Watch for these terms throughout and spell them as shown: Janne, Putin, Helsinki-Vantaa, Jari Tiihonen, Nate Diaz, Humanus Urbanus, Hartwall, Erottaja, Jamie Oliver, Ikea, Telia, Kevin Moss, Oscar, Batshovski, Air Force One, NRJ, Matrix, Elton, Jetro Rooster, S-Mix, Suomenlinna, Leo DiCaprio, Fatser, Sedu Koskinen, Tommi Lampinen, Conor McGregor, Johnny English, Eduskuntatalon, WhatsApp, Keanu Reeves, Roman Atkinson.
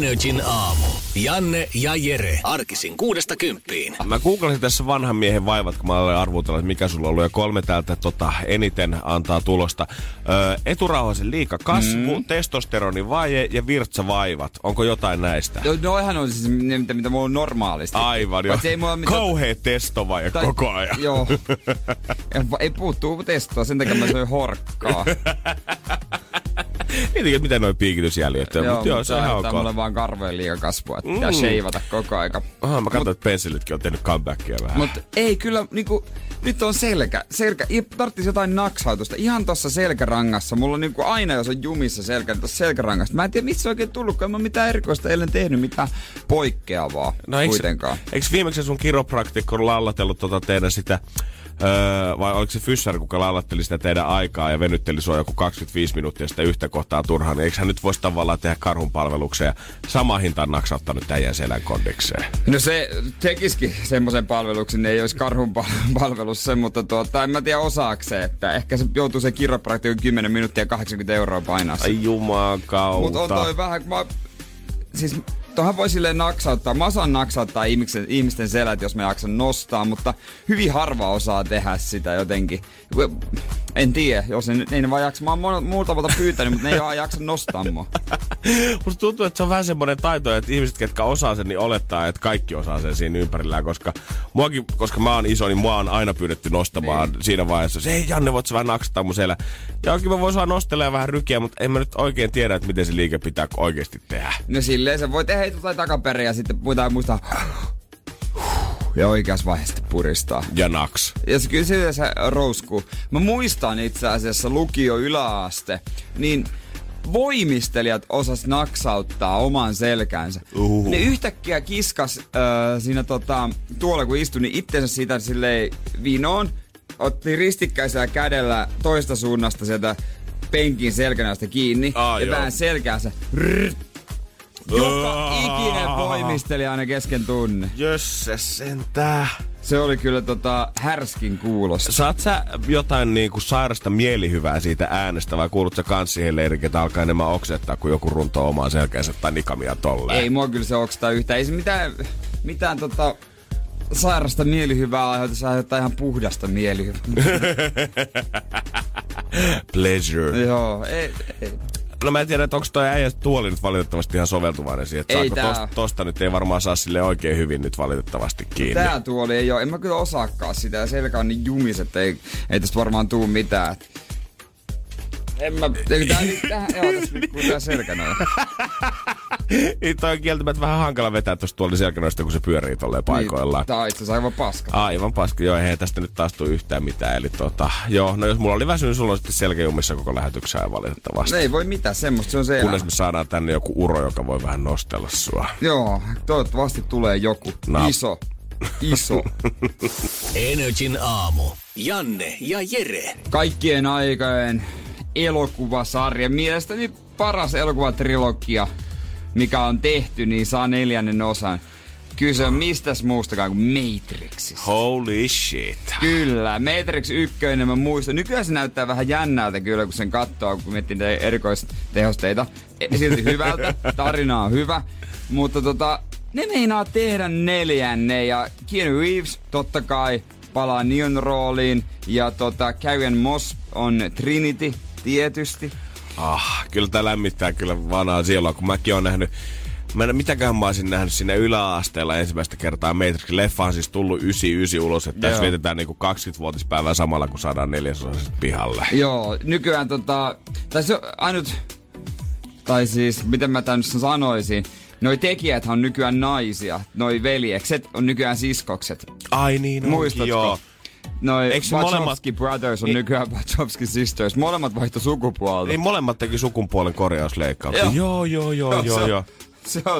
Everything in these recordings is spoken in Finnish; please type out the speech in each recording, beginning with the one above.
NRJ:n aamu. Janne ja Jere. Arkisin 6–10. Mä googlasin tässä vanhan miehen vaivat, kun mä aloin arvutella, että mikä sulla on ollut. Ja 3 täältä eniten antaa tulosta. Eturauhasen liika kasvu, testosteronin vaje ja virtsavaivat. Onko jotain näistä? Noihän on siis ne, mitä mulla on normaalisti. Aivan joo. Kauhea testovaje koko ajan. Joo. Ei puuttuu testoa, sen takia mä söin horkkaa. Mietinkin, mitä noi piikitysjäljet on. Joo, se on ihan ok. Mulla on vaan karvojen liikakasvua, että pitää sheivata koko aika. Aha, mä katsoin, että pensselitkin on tehnyt comebackia vähän. Mutta ei kyllä, niinku, nyt on selkä. Tarvitsisi jotain naksautusta. Ihan tossa selkärangassa. Mulla on niinku aina, jos on jumissa selkä, niin tossa selkärangassa. Mä en tiedä, missä oikein tullutkaan. Mä oon mitään erikoista, ellen tehnyt mitään poikkeavaa kuitenkaan. Eiks viimeksi sun kiropraktikko lallatellut tehdä sitä... vai oliko se fyssari, kuka lallatteli sitä teidän aikaa ja venytteli sua joku 25 minuuttia sitä yhtä kohtaa turhaan, niin eikö hän nyt voisi tavallaan tehdä karhun palveluksen ja samaan hintaan naksauttanut täijän selän kondikseen? No se tekisikin semmoisen palveluksen, niin ei olisi karhun palvelus se, mutta en mä tiedä osaakseen, että ehkä se joutuu sen kiropraktikin 10 minuuttia 80 € painaa. Ai jumakauta. Mutta on toi vähän, siis tuohan voi silleen naksauttaa. Mä osaan naksauttaa ihmisten selät, jos mä jaksan nostaa, mutta hyvin harva osaa tehdä sitä jotenkin. En tiedä, jos ne vaan jaksa. Mä oon muutamalta pyytänyt, mutta ne ei vaan jaksa nostaa mua. Musta tuntuu, että se on vähän semmoinen taito, että ihmiset, ketkä osaa sen, niin olettaa, että kaikki osaa sen siinä ympärillään. Koska mä oon iso, niin mua on aina pyydetty nostamaan siinä vaiheessa. Se ei, Janne, voit sä vähän naksauttaa mun selä. Ja oikein mä voin nostella ja vähän rykiä, mutta en mä nyt oikein tiedä, että miten se liike pitää oikeasti tehdä. No silleen se voi tehdä. Hei, tulee takaperin ja sitten muistaa ja oikeassa vaiheessa puristaa. Ja naks. Ja se kyllä se rouskuu. Mä muistan itse asiassa lukio yläaste, niin voimistelijat osas naksauttaa oman selkäänsä. Ne yhtäkkiä kiskas siinä tuolla kun istui, niin itsensä siitä silleen vinoon. Otti ristikkäisellä kädellä toista suunnasta sieltä penkin selkänästä kiinni. Ja vähän selkäänsä. Joka ikinen voimisteli aina kesken tunne. Jösses sentää. Se oli kyllä härskin kuulosta. Saat sä jotain niinku sairasta mielihyvää siitä äänestä vai kuulut sä kans siihen leirin, että alkaa enemmän oksettaa, kun joku runtoo omaa selkäänsä tai nikamia tolleen? Ei mua kyllä se oksettaa yhtään. Ei se mitään sairasta mielihyvää aiheuta. Se aiheuttaa ihan puhdasta mielihyvää. Pleasure. Joo, ei. No mä en tiedä, että onko toi äijä tuoli nyt valitettavasti ihan soveltuvainen siihen, että saako tosta nyt ei varmaan saa sille oikein hyvin nyt valitettavasti kiinni. Tää tuoli ei oo, en mä kyllä osaakaan sitä ja selkä on niin jumis, että ei tästä varmaan tuu mitään. Kun tää selkänöjä. Niin toi on kieltämättä vähän hankala vetää tosta tuolta selkänöistä, kun se pyörii tolleen paikoillaan. Tää on itse asiassa aivan paska. Aivan paska, joo, eihän tästä nyt taas tuu yhtään mitään, eli joo, no jos mulla oli väsynyt, sulla on sitten selkäjumissa koko lähetykseen valitettavasti. Ei voi mitään, semmoista se on se. Kunnes me saadaan tänne joku uro, joka voi vähän nostella sua. Joo, toivottavasti tulee joku iso. NRJ:n aamu. Janne ja Jere. Kaikkien aikojen elokuvasarja. Mielestäni paras elokuvatrilogia, mikä on tehty, niin saa 4. osan. Kyllä se on mistäs muustakaan kuin Matrixista. Holy shit. Kyllä, Matrix 1, mä muistan. Nykyään se näyttää vähän jännältä kyllä, kun sen katsoo, kun miettii erikoistehosteita. Silti hyvältä, tarina on hyvä. Mutta ne meinaa tehdä 4. ja Keanu Reeves totta kai palaa Neon rooliin ja Kevin Moss on Trinity tietysti. Kyllä tää lämmittää kyllä vanhaa sielua, kun mäkin oon nähnyt. Mä en mitäköhän mä oisin nähnyt siinä yläasteella ensimmäistä kertaa Matrixin. Leffa on siis tullut 99 ulos, että tässä vietetään niinku 20-vuotispäivää samalla, kun saadaan 4. osa pihalle. Joo, nykyään miten mä tän nyt sanoisin. Noi tekijät on nykyään naisia, noi veljekset on nykyään siskokset. Ai niin, muistatko? Joo. Noi Batshovski brothers on nykyään Batshovski sisters. Molemmat vaihto sukupuolta. Niin, molemmat teki sukupuolen korjausleikkauksia. Joo.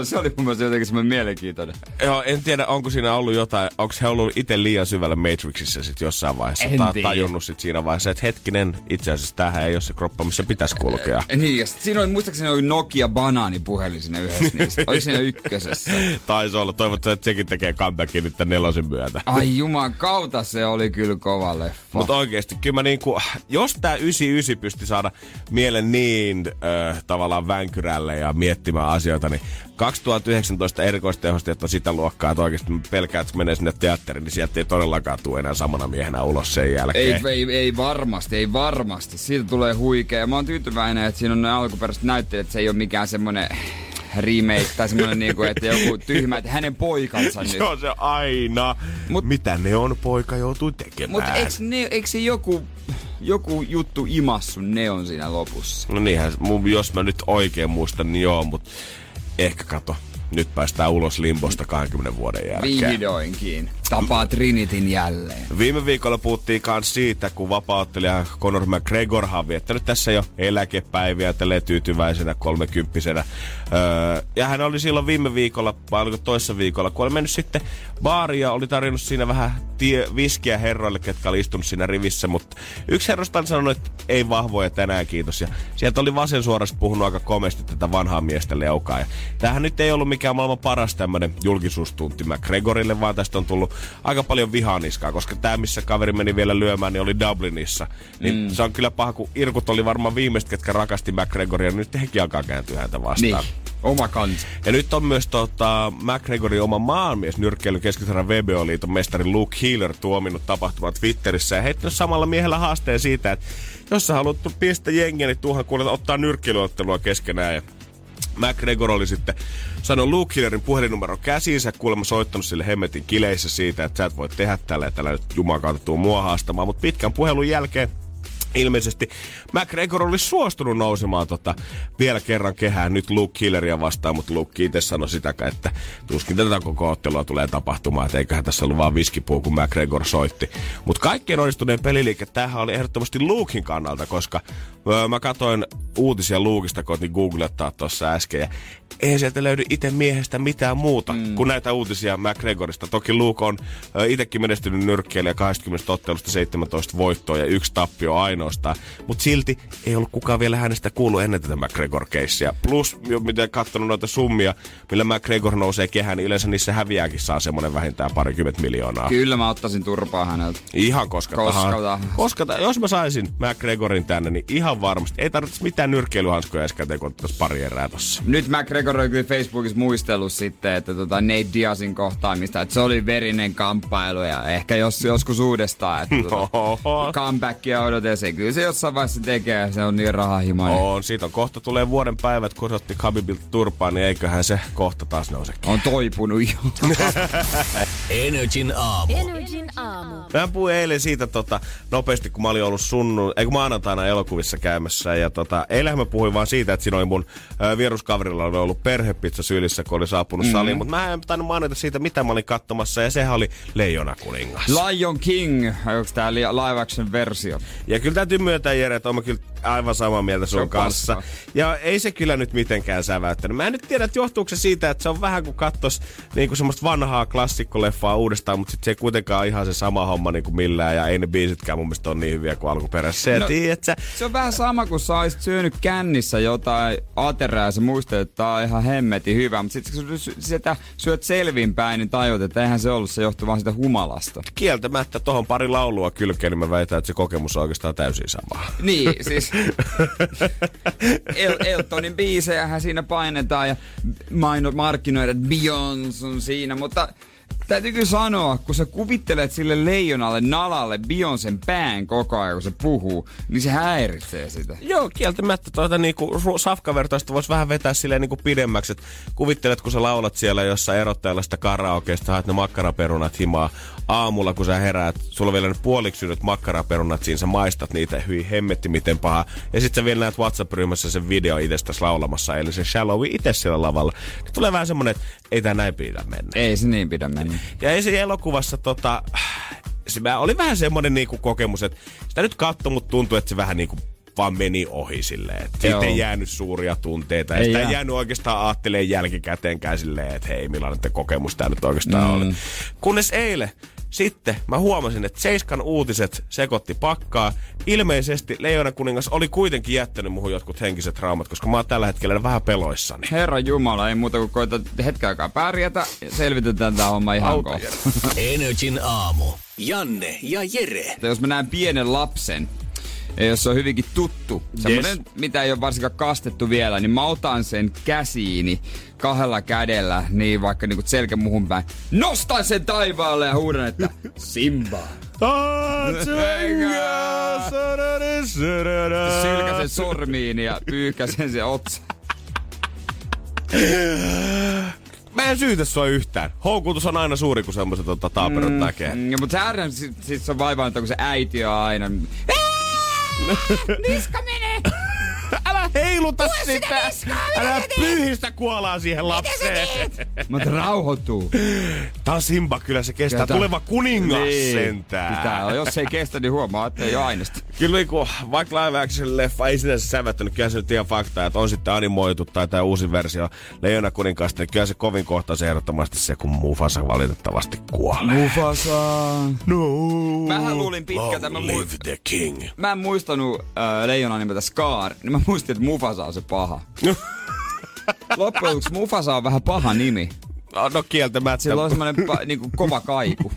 Se oli mun mielestä jotenkin semmoinen mielenkiintoinen. Joo, en tiedä, onko siinä ollut jotain, onko he ollut itse liian syvällä Matrixissa sit jossain vaiheessa. Tajunnut sit siinä vaiheessa, että hetkinen, itse asiassa tämähän ei ole se kroppa, missä pitäisi kulkea. Niin, ja siinä oli, muistaakseni oli Nokia-banaanipuhelin siinä yhdessä niistä. Oliko siinä ykkösessä? Taisi olla, toivottavasti että sekin tekee comebackin nyt tän nelosen myötä. Ai juman kautta, se oli kyllä kova leffa. Mut oikeesti, kyllä mä niinku, jos tää 99 pystyi saada mielen niin tavallaan vänkyrälle ja miettimään asioita, niin 2019 erikoistehostajat on sitä luokkaa, että oikeasti pelkää, että kun menee sinne teatteriin, niin sieltä ei todellakaan tule enää samana miehenä ulos sen jälkeen. Ei varmasti. Siitä tulee huikea. Mä oon tyytyväinen, että siinä on noin alkuperäiset näyttelijät, että se ei ole mikään semmonen remake tai semmonen niinku, että joku tyhmä, että hänen poikansa nyt. Joo, se aina. Mitä ne on, poika joutuu tekemään. Mutta eikö se joku juttu imassu ne on siinä lopussa? No niinhän, jos mä nyt oikein muistan, niin joo, mutta ehkä kato. Nyt päästään ulos limbosta 20 vuoden jälkeen. Vihdoinkin. Tapaa Trinityn jälleen. Viime viikolla puhuttiin myös siitä, kun vapauttelija Conor McGregor on viettänyt tässä jo eläkepäiviä tälleen tyytyväisenä 30-vuotiaana. Ja hän oli silloin viime viikolla, vai oliko toissa viikolla, kun oli mennyt sitten baariin ja oli tarjonnut siinä vähän viskiä herroille, ketkä oli istunut siinä rivissä. Mutta yksi herrosta oli sanonut, että ei vahvoja tänään, kiitos. Ja sieltä oli vasen suorassa puhunut aika komeasti tätä vanhaa miestä leukaa. Ja tämähän nyt ei ollut mikään maailman paras tämmönen julkisuustunti McGregorille, vaan tästä on tullut aika paljon vihaniskaa, koska tää, missä kaveri meni vielä lyömään, niin oli Dublinissa. Niin se on kyllä paha, kun irkut oli varmaan viimeiset, ketkä rakasti McGregoria, niin nyt hekin alkaa kääntyä häntä vastaan. Niin. Oma kansa. Ja nyt on myös McGregorin oma maanmies nyrkkeilyn Keski-Sarjan WBO-liiton mestari Luke Healer tuominut tapahtuman Twitterissä ja heittänyt samalla miehellä haasteen siitä, että jos sä haluat pistä jengiä, niin tuuhan kuulet ottaa nyrkkeilyottelua keskenään. Ja McGregor oli sitten sanoi Luke Healerin puhelinnumero käsiinsä, kuulemma soittanut sille hemmetin kileissä siitä, että sä et voi tehdä tällä ja tällä nyt jumakautta tuu mua haastamaan. Mutta pitkän puhelun jälkeen ilmeisesti McGregor oli suostunut nousemaan vielä kerran kehään nyt Luke Healeria vastaan, mutta Luke itse sanoi sitä, että tuskin tätä koko ottelua tulee tapahtumaan, että eiköhän tässä ollut vaan viskipuu, kun McGregor soitti. Mutta kaikkein onnistuneen peliliike tämähän oli ehdottomasti Luken kannalta, koska mä katsoin uutisia Lukesta, kun otin googlettaa tuossa äsken, ja ei sieltä löydy itse miehestä mitään muuta kuin näitä uutisia McGregorista. Toki Luke on itsekin menestynyt nyrkkeilijä 20 ottelusta 17 voittoa ja 1 tappio ainoastaan, mutta silti ei ollut kukaan vielä hänestä kuullut ennen tätä McGregor-keissiä. Plus, miten katsonut noita summia, millä McGregor nousee kehään, niin yleensä niissä häviääkin saa semmoinen vähintään 20 miljoonaa. Kyllä mä ottaisin turpaa häneltä. Ihan koska jos mä saisin McGregorin tänne, niin ihan varmasti. Ei tarvitsisi mitään nyrkkeilyhanskoja eskäteen, kun ottaisi pari erää tossa. Nyt McGregor on kyllä Facebookissa muistellut sitten, että Nate Diazin kohtaamista, että se oli verinen kamppailu ja ehkä joskus uudestaan. Että comebackia odotellaan. Kyllä se jossain vaiheessa tekee, se on niin rahahimoinen. On, siitä on kohta tulee vuoden päivät, kun otti Khabibilta turpaan, niin eiköhän se kohta taas nousekin. On toipunut jo. NRJ:n aamu. Mä puhuin eilen siitä nopeasti, kun mä olin ollut maanantaina elokuvissa käymässä. Ja eilähän mä puhuin vaan siitä, että siinä oli mun vieruskaverilla oli ollut perhepizza sylissä, kun oli saapunut saliin. Mutta mä en tainnut mainita siitä, mitä mä olin katsomassa. Ja sehän oli Leijonakuningas. Lion King. Onko tää live action versio? Ja kyllä täytyy myöntää, Jere, että oon mä kyllä aivan samaa mieltä sun kanssa. Ja ei se kyllä nyt mitenkään säväyttänyt. Mä en nyt tiedä, että johtuuko se siitä, että se on vähän kuin kattos niinku semmoista vanhaa klassikkoleffaa uudestaan, mutta sit se ei kuitenkaan ihan se sama homma niinku millään. Ja ei ne biisitkään mun mielestä ole niin hyviä kuin alkuperässä. No, se on vähän sama, kun sä oisit syönyt kännissä jotain aterää ja sä muistat, että tää on ihan hemmetin hyvä. Mutta sit kun sä syöt selvinpäin, niin tajut, että eihän se ollut, se johtuu vaan sitä humalasta. Kieltämättä tohon pari laulua kylkeen, niin mä väitän, että se kokemus on oikeastaan täysin samaa. Niin, siis Eltonin biisejähän siinä painetaan ja markkinoidaan, että Beyoncé on siinä, mutta täytyy kyllä sanoa, kun sä kuvittelet sille leijonalle nalalle Beyoncén pään koko ajan, kun se puhuu, niin se häiritsee sitä. Joo, kieltämättä niinku safkavertaista voisi vähän vetää silleen niinku pidemmäksi, että kuvittelet, kun sä laulat siellä jossain Erottajalla sitä karaokeista, haet ne makkaraperunat himaa aamulla, kun sä heräät, sulla on vielä nyt puoliksi syönyt makkaraperunat siinä, sä maistat niitä, hyi hemmetti miten paha, ja sit sä vielä näet WhatsApp-ryhmässä sen video itsestäs laulamassa, eli se Shallowi itse siellä lavalla. Niin tulee vähän semmonen, että ei tää näin pidä mennä. Ei se niin pidä mennä. Ja ei se elokuvassa se oli vähän semmoinen niinku kokemus, että sitä nyt katsoi, mutta tuntui, että se vähän niinku vaan meni ohi silleen. Siitä ei jäänyt suuria tunteita. Ei sitä ei jäänyt oikeastaan aatteleen jälkikäteenkään silleen, että hei, millainen kokemus tää nyt oikeastaan oli. Kunnes eilen sitten mä huomasin, että Seiskan uutiset sekoitti pakkaa. Ilmeisesti Leijona kuningas oli kuitenkin jättänyt muhun jotkut henkiset traumat, koska mä oon tällä hetkellä vähän peloissani. Herra Jumala, ei muuta kuin koita hetken aikaa pärjätä. Selvitetään tää homma ihan kohta. NRJ:n aamu. Janne ja Jere. Jos mä näen pienen lapsen, jos se on hyvinkin tuttu, semmoinen, mitä ei ole varsinkaan kastettu vielä, niin mä otan sen käsiini kahdella kädellä, niin vaikka niinku selkä muhun päin. Nostan sen taivaalle ja huudan, että Simba! Sylkäsen sormiin ja pyyhkäsen sen otsaan. Mä en syytä sua yhtään. Houkutus on aina suuri, kun semmoiset taaperot näkee. Mutta härän siis on vaivaantaa, kun se äiti on aina... Niska menee! Älä heiluta sitä! Älä pyyhistä kuolaa siihen lapseen! Mutta rauhoituu. Tää on Simba, kyllä se kestää. Tuleva kuningas sentään. Pitää, jos ei kestä, niin huomaa, että ei ole aineista. Kyllä niinku, vaikka live action leffa ei sinänsä sävättänyt, kyllä se nyt ihan faktaa, että on sitten animoitu tai tää uusi versio Leijona kuninkaasta, niin kyllä se kovin kohtaus ehdottomasti se, kun Mufasa valitettavasti kuolee. Mufasa! No! Mähän luulin pitkältä. Mä en muistanut Leijonaa nimeltä Scar, niin mä muistin, että Mufasa on se paha. Loppujen lopuksi Mufasa on vähän paha nimi. No kieltämättä. Sillä on semmoinen niinku kova kaiku.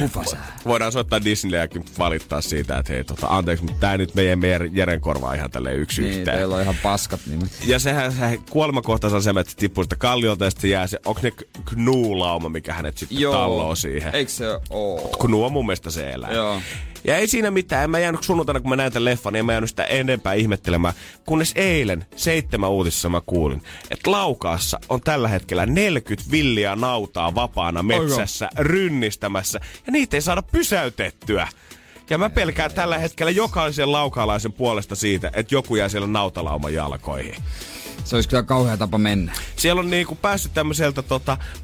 Mufasa. Voidaan soittaa Disneyläkin valittaa siitä, että hei, anteeksi, mutta tää nyt meidän Jeren korvaa ihan tälleen yksi yhteen. Teillä on ihan paskat nimet. Ja sehän kuolemakohtaisena se, että tippuu sitä kalliolta ja sitten jää se, onko ne Gnu-lauma, mikä hänet sitten talloo siihen. Eikö se oo? Gnu on mun mielestä se elää. Joo. Ja ei siinä mitään, en mä jäänyt sunnuntaina, kun mä näin tämän leffan, niin en mä jäänyt sitä enempää ihmettelemään. Kunnes eilen 7 uutisissa mä kuulin, että Laukaassa on tällä hetkellä 40 villiä nautaa vapaana metsässä, rynnistämässä, ja niitä ei saada pysäytettyä. Ja mä pelkään tällä hetkellä jokaisen laukaalaisen puolesta siitä, että joku jää siellä nautalauman jalkoihin. Se olisi kyllä kauhea tapa mennä. Siellä on niinku päässyt tämmöiseltä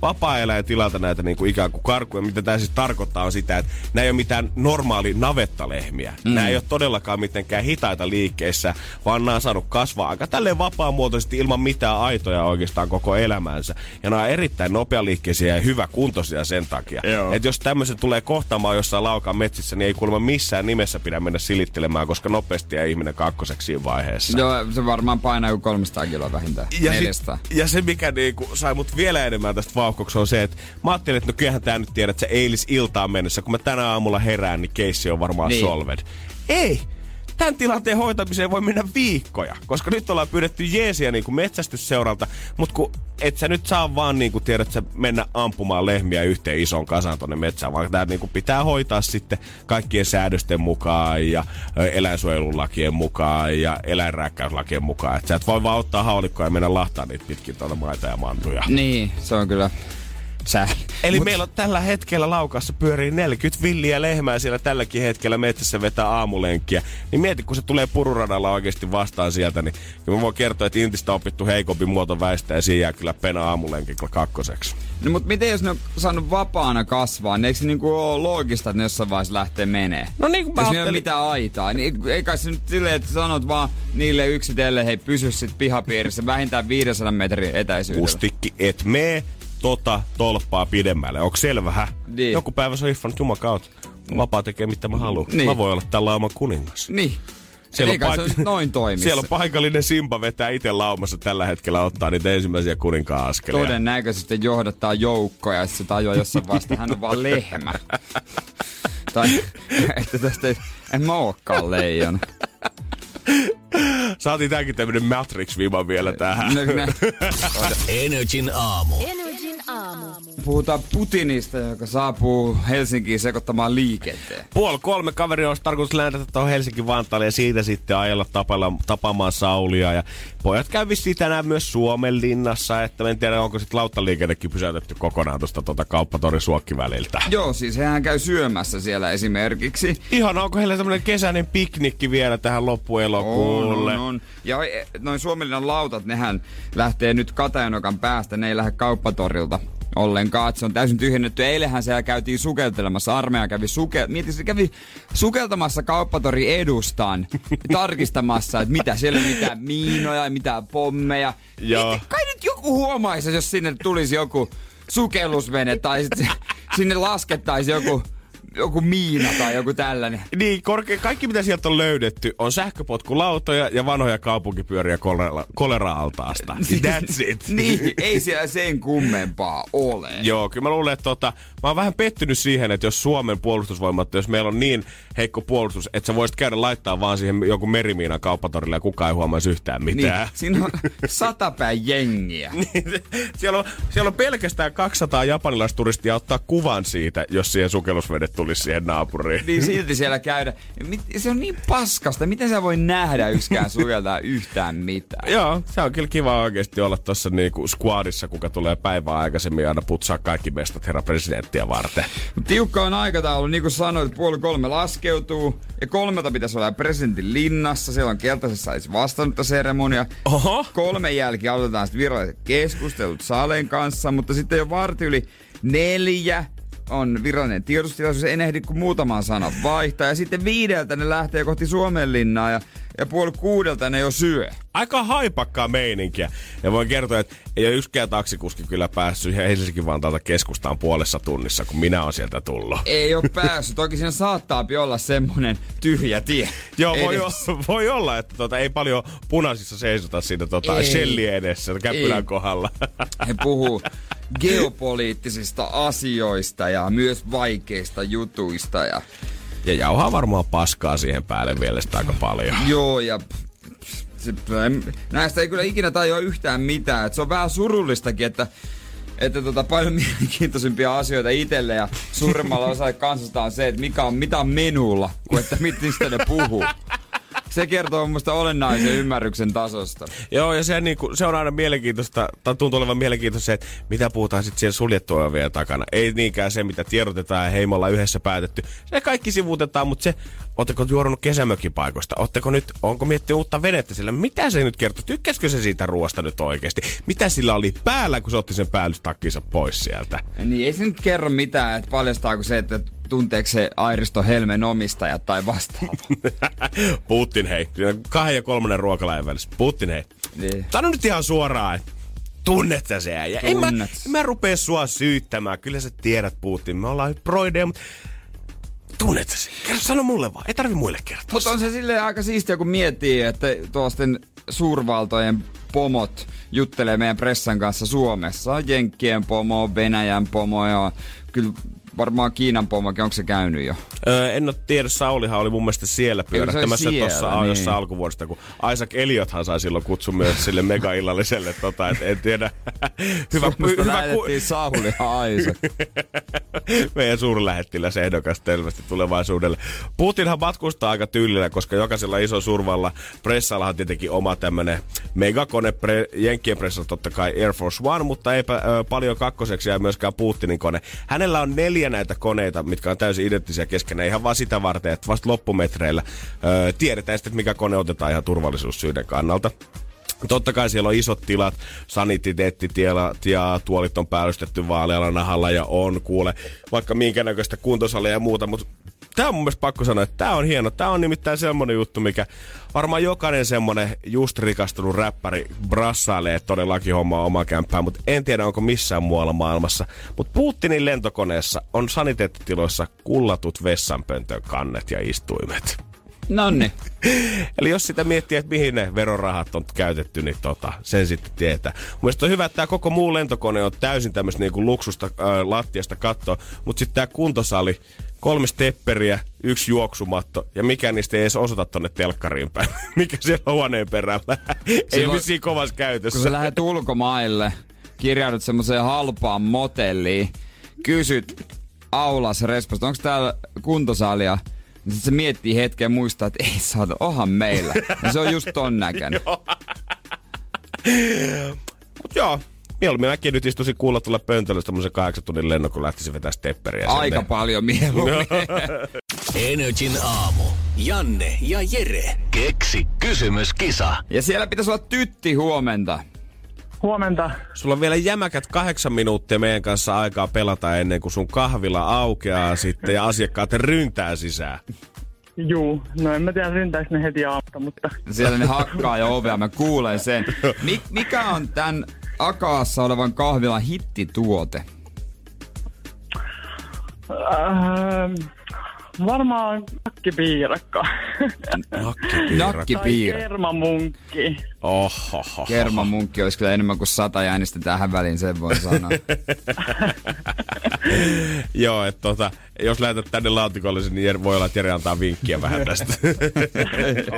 vapaa-eläjätilalta näitä niinku ikään kuin karkuja. Mitä tämä siis tarkoittaa on sitä, että nämä ei ole mitään normaalia navettalehmiä. Nämä ei ole todellakaan mitenkään hitaita liikkeissä, vaan nämä on saanut kasvaa aika tälleen vapaamuotoisesti ilman mitään aitoja oikeastaan koko elämänsä. Ja nämä on erittäin nopealiikkeisiä ja hyväkuntoisia sen takia. Että jos tämmöisen tulee kohtaamaan jossain Laukaan metsissä, niin ei kuulemma missään nimessä pidä mennä silittelemään, koska nopeasti ei ihminen kakkoseksi vaiheessa. Joo, se varmaan painaa joku 300 kiloa. Ja se, mikä niinku sai mut vielä enemmän tästä vauhkoksi, on se, että mä ajattelin, että no kyllähän tää nyt tiedät, että se eilisiltaan mennessä, kun mä tänä aamulla herään, niin keissi on varmaan solved. Ei! Tän tilanteen hoitamiseen voi mennä viikkoja, koska nyt ollaan pyydetty jeesiä niinku metsästysseuralta, mut kun et sä nyt saa vaan niinku tiedät, että sä mennä ampumaan lehmiä yhteen isoon kasaan tonne metsään, vaan tää niinku pitää hoitaa sitten kaikkien säädösten mukaan ja eläinsuojelulakien mukaan ja eläinrääkkäyslakien mukaan. Et sä et voi vaan ottaa haulikkoa ja mennä lahtaa niitä pitkin tuolta maita ja mantuja. Niin, se on kyllä... Eli meillä on tällä hetkellä Laukaassa pyörii 40 villiä lehmää siellä tälläkin hetkellä metsässä vetää aamulenkkiä. Niin mieti, kun se tulee pururadalla oikeasti vastaan sieltä, niin mä voin kertoa, että Intistä on opittu heikompi muoto väistää ja siihen jää kyllä pena aamulenkin kakkoseksi. No mut miten jos ne on saanut vapaana kasvaa, niin eikö se niinku oo loogista, että ne jossain vaiheessa lähtee menee? No niinku mä ajattelin. Jos ne ei mitään aitaa, niin ei kai se nyt silleen, että sanot vaan niille yksitellen, hei pysy sit pihapiirissä vähintään 500 metrin etäisyydellä. Kustikki et mee. Tolppaa pidemmälle. Onko selvä? Niin. Joku päivä se on hiffannut jumakaut. Vapaa tekee mitä mä haluan. Niin. Mä voi olla tällä lauman kuningas. Niin. Siellä on paikallinen Simba vetää itse laumassa tällä hetkellä, ottaa niitä ensimmäisiä kuninkaan askelia. Todennäköisesti johdattaa joukkoja ja se tajuaa jossain vasta, hän on vaan lehmä. Tai että tästä en mä ookaan leijona. Saatiin tämäkin tämmönen Matrix-vima vielä tähän. NRJ:n aamu. Puhutaan Putinista, joka saapuu Helsinkiin sekoittamaan liikenteen. 2:30 kaveri olisi tarkoitus lähteä tuohon Helsinki-Vantaalle ja siitä sitten ajella tapaamaan Saulia. Ja pojat käy vissiin tänään myös Suomenlinnassa, että en tiedä, onko sitten lauttaliikennekin pysäytetty kokonaan tuosta Kauppatorin-Suokki-väliltä. Joo, siis hehän käy syömässä siellä esimerkiksi. Ihan, onko heillä semmoinen kesäinen piknikki vielä tähän loppuelokuulle? On. Ja noin Suomenlinnan lautat, nehän lähtee nyt Katajanokan päästä, ne ei lähde Kauppatorilta. ollenkaan. Se on täysin tyhjennetty. Eilenhän siellä käytiin sukeltelemassa. Armeija kävi sukeltamassa kauppatori edustaan. Tarkistamassa, että mitä siellä on, mitään miinoja, mitään pommeja. Kai nyt joku huomaisi, jos sinne tulisi joku sukellusvene tai sinne laskettaisi joku miina tai joku tällainen. Niin, kaikki mitä sieltä on löydetty on sähköpotkulautoja ja vanhoja kaupunkipyöriä kolera-altaasta. That's it. Niin, ei siellä sen kummempaa ole. Joo, kyllä mä luulen, että mä oon vähän pettynyt siihen, että jos Suomen puolustusvoimat, jos meillä on niin heikko puolustus, että sä voisit käydä laittaa vaan siihen joku merimiinan kauppatorille ja kukaan ei huomaisi yhtään mitään. Niin, siinä on 100 päin jengiä. Siellä on pelkästään 200 japanilaisturistia ottaa kuvan siitä, jos siihen sukellusvedet tulisi siihen naapuriin. Niin silti siellä käydä. Se on niin paskasta. Miten sä voi nähdä yksikään sukeltaa yhtään mitään? Joo, se on kyllä kiva oikeesti olla tossa niinku squadissa, kuka tulee päivää aikaisemmin aina putsaa kaikki mestat herra presidenttiä varten. Tiukka on aikataulu. Niin kuin sanoit, 2:30 laskeutuu. Ja 3:00 pitäisi olla presidentin linnassa. Siellä on keltaisessa vastannutta seremonia. Oho. 3 jälkeen aloitetaan sitten viralliset keskustelut Salen kanssa. Mutta sitten jo 4:15 on virallinen tiedotustilaisuus, en ehdi kuin muutaman sanan vaihtaa. Ja sitten 5:00 ne lähtee kohti Suomenlinnaa ja 5:30 ne jo syö. Aika haipakkaa meininkiä. Ja voin kertoa, että ei ole yksikään taksikuski kyllä päässyt ihan Helsinki Vantaalta keskustaan puolessa tunnissa, kun minä olen sieltä tullut. Ei ole päässyt. Toki siinä saattaapi olla semmonen tyhjä tie. Joo, voi olla, että ei paljon punaisissa seisota siinä shellien edessä käppylän kohdalla. He puhuu geopoliittisista asioista ja myös vaikeista jutuista. Ja jauhaa varmaan paskaa siihen päälle vielä sitä aika paljon. Joo, ja näistä ei kyllä ikinä tajua yhtään mitään. Et se on vähän surullistakin, että paljon mielenkiintoisimpia asioita itselle ja suurimmalla osalla kansasta on se, että mitä on menulla, kuin että mistä ne puhuu. Se kertoo musta olennaisen ymmärryksen tasosta. Joo, ja se on aina mielenkiintoista, tai tuntuu olevan mielenkiintoista se, että mitä puhutaan sitten siellä suljettua ovien takana. Ei niinkään se, mitä tiedotetaan ja hei, me ollaan yhdessä päätetty. Se kaikki sivuutetaan, mutta se, ootteko juorunut kesämökkipaikoista? Onko miettinyt uutta venettä sillä? Mitä se nyt kertoo? Tykkäskö se siitä ruoasta nyt oikeasti? Mitä sillä oli päällä, kun se otti sen päällystakkinsa pois sieltä? Niin, ei se nyt kerro mitään, että paljastaako se, että tunteeko se Airisto Helmen omistaja tai vastaava? Putin hei. 2. ja 3. ruokalain välissä. Putin hei. Niin. Sano nyt ihan suoraan, että tunnet sä se äijä. En mä rupee sua syyttämään. Kyllä sä tiedät Putin. Me ollaan broideja, mutta tunnet sä se. Sano mulle vaan. Ei tarvi muille kertoa. Mutta on se silleen aika siistiä, kun miettii, että tuollaisten suurvaltojen pomot juttelee meidän pressan kanssa Suomessa. On Jenkkien pomo, Venäjän pomo ja kyllä varmaan Kiinan pommakin, onko se käynyt jo? En ole tiedä, Saulihan oli mun mielestä siellä pyörähtämässä tuossa jossain alkuvuodesta, kun Isaac Eliothan sai silloin kutsun myös sille megaillalliselle, et en tiedä. Hyvä lähdettiin Saulihan Isaac. Meidän suurlähettiläs ehdokas selvästi tulevaisuudelle. Putinhan matkustaa aika tyylillä, koska jokaisella iso survalla pressallahan tietenkin oma tämmönen megakone, jenkkien pressalla totta kai Air Force One, mutta eipä paljon kakkoseksi ja myöskään Putinin kone. Hänellä on 4 näitä koneita, mitkä on täysin identtisiä keskenään. Ihan vaan sitä varten, että vasta loppumetreillä tiedetään sitten, mikä kone otetaan ihan turvallisuussyiden kannalta. Totta kai siellä on isot tilat, saniteettitilat ja tuolit on päällystetty vaalealla nahalla ja on kuule vaikka minkä näköistä kuntosalia ja muuta, mutta tää on mun mielestä pakko sanoa, että tää on hieno. Tää on nimittäin semmonen juttu, mikä varmaan jokainen semmonen just rikastunut räppäri brassailee todellakin hommaa omaa kämppää, mutta en tiedä onko missään muualla maailmassa. Mutta Putinin lentokoneessa on saniteettitiloissa kullatut vessanpöntön kannet ja istuimet. Nonni. Eli jos sitä miettii, että mihin ne verorahat on käytetty, niin sen sitten tietää. Mielestäni on hyvä, että tämä koko muu lentokone on täysin tämmöistä niinku luksusta lattiasta kattoa, mutta sitten tämä kuntosali, 3 stepperiä, 1 juoksumatto, ja mikä niistä ei edes osoita tonne telkkariin päin. Mikä siellä on huoneen perällä. Ei ole vissiin kovassa käytössä. Kun sä lähdet ulkomaille, kirjaudut semmoiseen halpaan motelliin, kysyt aulas respasta, onko täällä kuntosalia? Sitten se miettii hetken ja muistaa, että ei saada, ohan meillä. Ja se on just ton näköinen. Mut joo. Mieluummin mäkin nyt istuisin kuulla tuolla pöntöllä tämmöisen 8 tunnin lennon, kun lähtisi vetää stepperiä. Aika sinne. Paljon mieluummin. NRJ:n aamu. Janne ja Jere. Keksi kysymyskisa. Ja siellä pitäisi olla tytti huomenta. Huomenta. Sulla on vielä jämäkät 8 minuuttia meidän kanssa aikaa pelata ennen kuin sun kahvila aukeaa sitten ja asiakkaat ryntää sisään. Juu, no en mä tiedä ryntääks ne heti aamusta, mutta... Siellä ne hakkaa jo ovea, mä kuulen sen. Mikä on tän Akaassa olevan kahvilan hittituote? Varmaan nakkipiirakka. Nakkipiirakka. Tai kermamunkki. Ohohoho. Kermamunkki olisi kyllä enemmän kuin 100 ja äänestetään tähän väliin, sen voi sanoa. Joo, että jos lähetät tänne laatikolle, niin voi olla, että Jere antaa vinkkiä vähän tästä.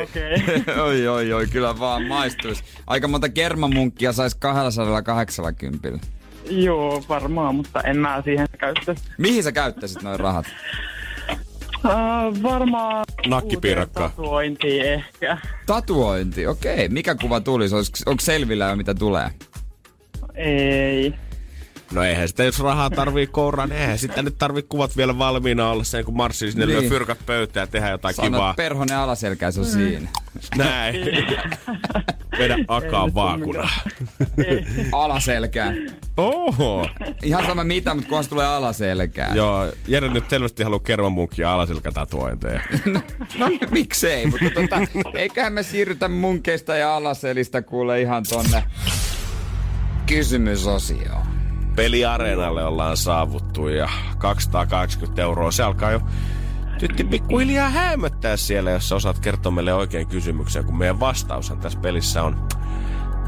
Okei. Okay. Oi, kyllä vaan maistuisi. Aika monta kermamunkkia saisi 280. Joo, varmaan, mutta en mä siihen käyttä. Mihin sä käyttäisit noin rahat? Varmaan nakkipiirakka. Tatuointi ehkä. Tatuointi, okei. Mikä kuva tulisi? Onko selvillä jo mitä tulee? Ei. No eihän sitä, jos rahaa tarvii kouraan, eihän sitä nyt tarvii kuvat vielä valmiina olla sen, kun marssii sinne lyö fyrkat pöytään ja tehdä jotain sanot kivaa. Sanot perhonen alaselkäys on siinä. Näin. Vedä Akaan vaakuna. Alaselkää. Oho. Ihan sama mitä, mutta kunhan tulee alaselkää. Joo, Jere nyt selvästi haluaa kermamunkia alaselkätatuointeja. No miksei, mutta eiköhän me siirrytä munkeista ja alaselistä kuule ihan tonne kysymysosioon. Peliareenalle ollaan saavuttu ja 280 €. Se alkaa jo tytti pikkuhiljaa hämöttää siellä, jos sä osaat kertoa meille oikein kysymyksen, kun meidän vastaushan tässä pelissä on